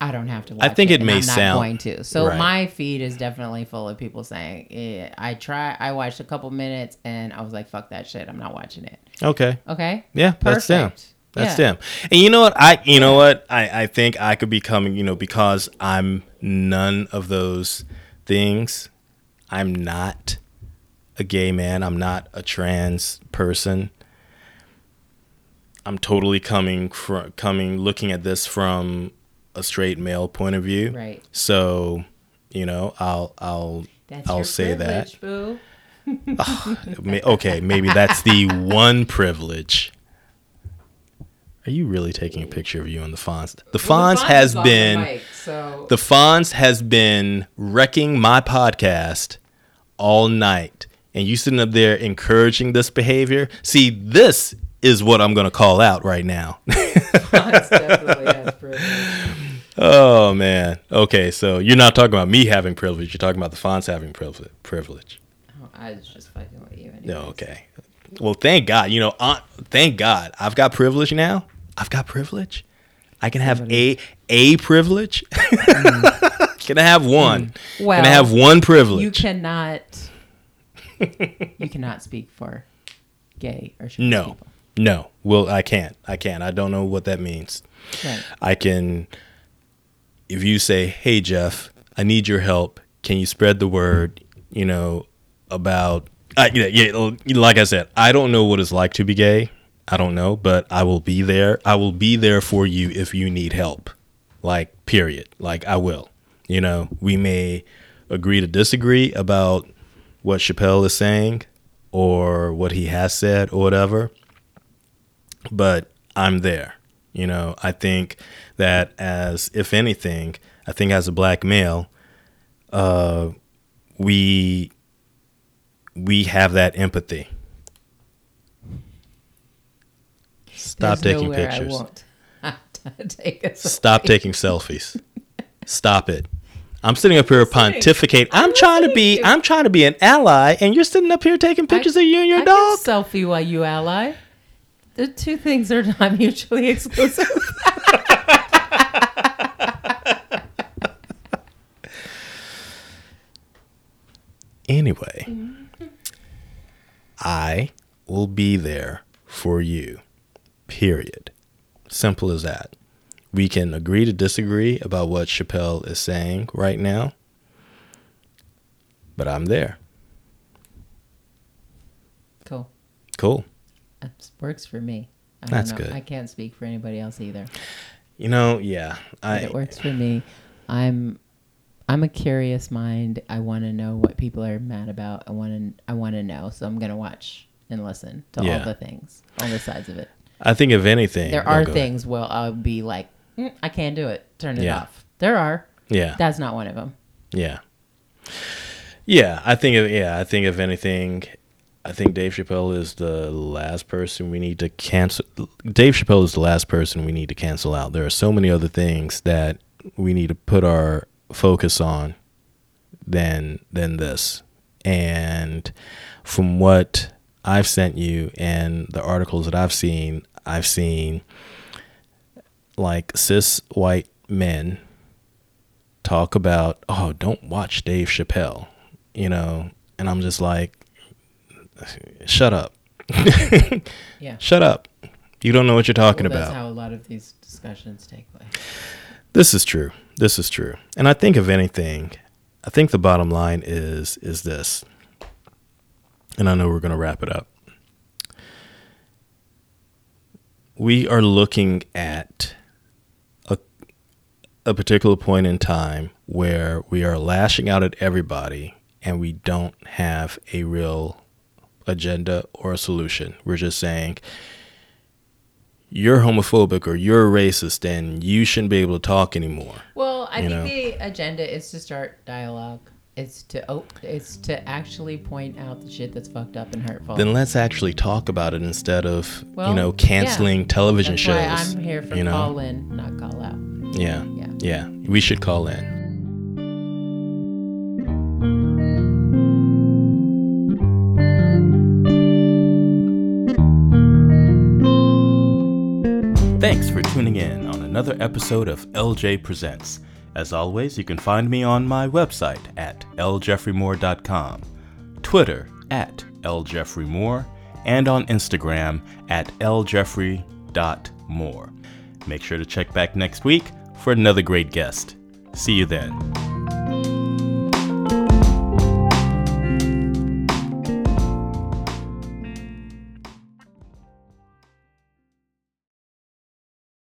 I don't have to watch it. I think it may sound. I'm not going to. So right. My feed is definitely full of people saying, I watched a couple minutes and I was like, fuck that shit. I'm not watching it. Okay. Yeah. Perfect. That's them. And you know what? I think I could be coming, because I'm none of those things. I'm not a gay man. I'm not a trans person. I'm totally looking at this from a straight male point of view. Right. So, I'll say that. Boo. Okay, maybe that's the one privilege. Are you really taking a picture of you in the Fonz? The Fonz has been wrecking my podcast all night. And you sitting up there encouraging this behavior? See, this is what I'm going to call out right now. Fonz definitely has privilege. Oh, man. Okay, so you're not talking about me having privilege. You're talking about the Fonz having privilege. Oh, I was just fucking with you. No, okay. Well, thank God. Thank God. I've got privilege now. I can have a privilege. Can I have one? Well, can I have one privilege? You cannot. You cannot speak for gay or trans people. No. Well, I can't. I don't know what that means. Right. I can if you say, hey, Jeff, I need your help. Can you spread the word, you know, about, like I said, I don't know what it's like to be gay. I don't know, but I will be there. I will be there for you if you need help, like, period. Like, I will. You know, we may agree to disagree about what Chappelle is saying or what he has said or whatever, but I'm there. You know, I think that as, if anything, I think as a black male, we have that empathy. Stop taking pictures. Stop taking selfies. Stop it. I'm sitting up here pontificating. I'm trying to be an ally, and you're sitting up here taking pictures of you and your dog. Selfie while you ally. The two things are not mutually exclusive. Anyway, I will be there for you. Period. Simple as that. We can agree to disagree about what Chappelle is saying right now, but I'm there. Cool. It works for me. That's good. I can't speak for anybody else either. You know, yeah. It works for me. I'm a curious mind. I want to know what people are mad about. I want to know. So I'm going to watch and listen to all the things, all the sides of it. I think if anything, there are things where I'll be like, I can't do it. Turn it off. There are. Yeah. That's not one of them. Yeah. Yeah. I think if anything, I think Dave Chappelle is the last person we need to cancel. Dave Chappelle is the last person we need to cancel out. There are so many other things that we need to put our focus on than this. And from what I've sent you and the articles that I've seen like cis white men talk about, oh, don't watch Dave Chappelle, you know, and I'm just like, shut up. Yeah. Shut up. You don't know what you're talking about. That's how a lot of these discussions take place. This is true. And I think if anything, I think the bottom line is this. And I know we're going to wrap it up. We are looking at a particular point in time where we are lashing out at everybody and we don't have a real agenda or a solution. We're just saying, you're homophobic or you're racist and you shouldn't be able to talk anymore. Well, I think the agenda is to start dialogue. It's to actually point out the shit that's fucked up and hurtful. Then let's actually talk about it instead of canceling television shows. That's why I'm here for call in, not call out. Yeah. Yeah. Yeah. We should call in. Thanks for tuning in on another episode of LJ Presents. As always, you can find me on my website at ljeffreymoore.com, Twitter at ljeffreymoore, and on Instagram at ljeffrey.moore. Make sure to check back next week for another great guest. See you then.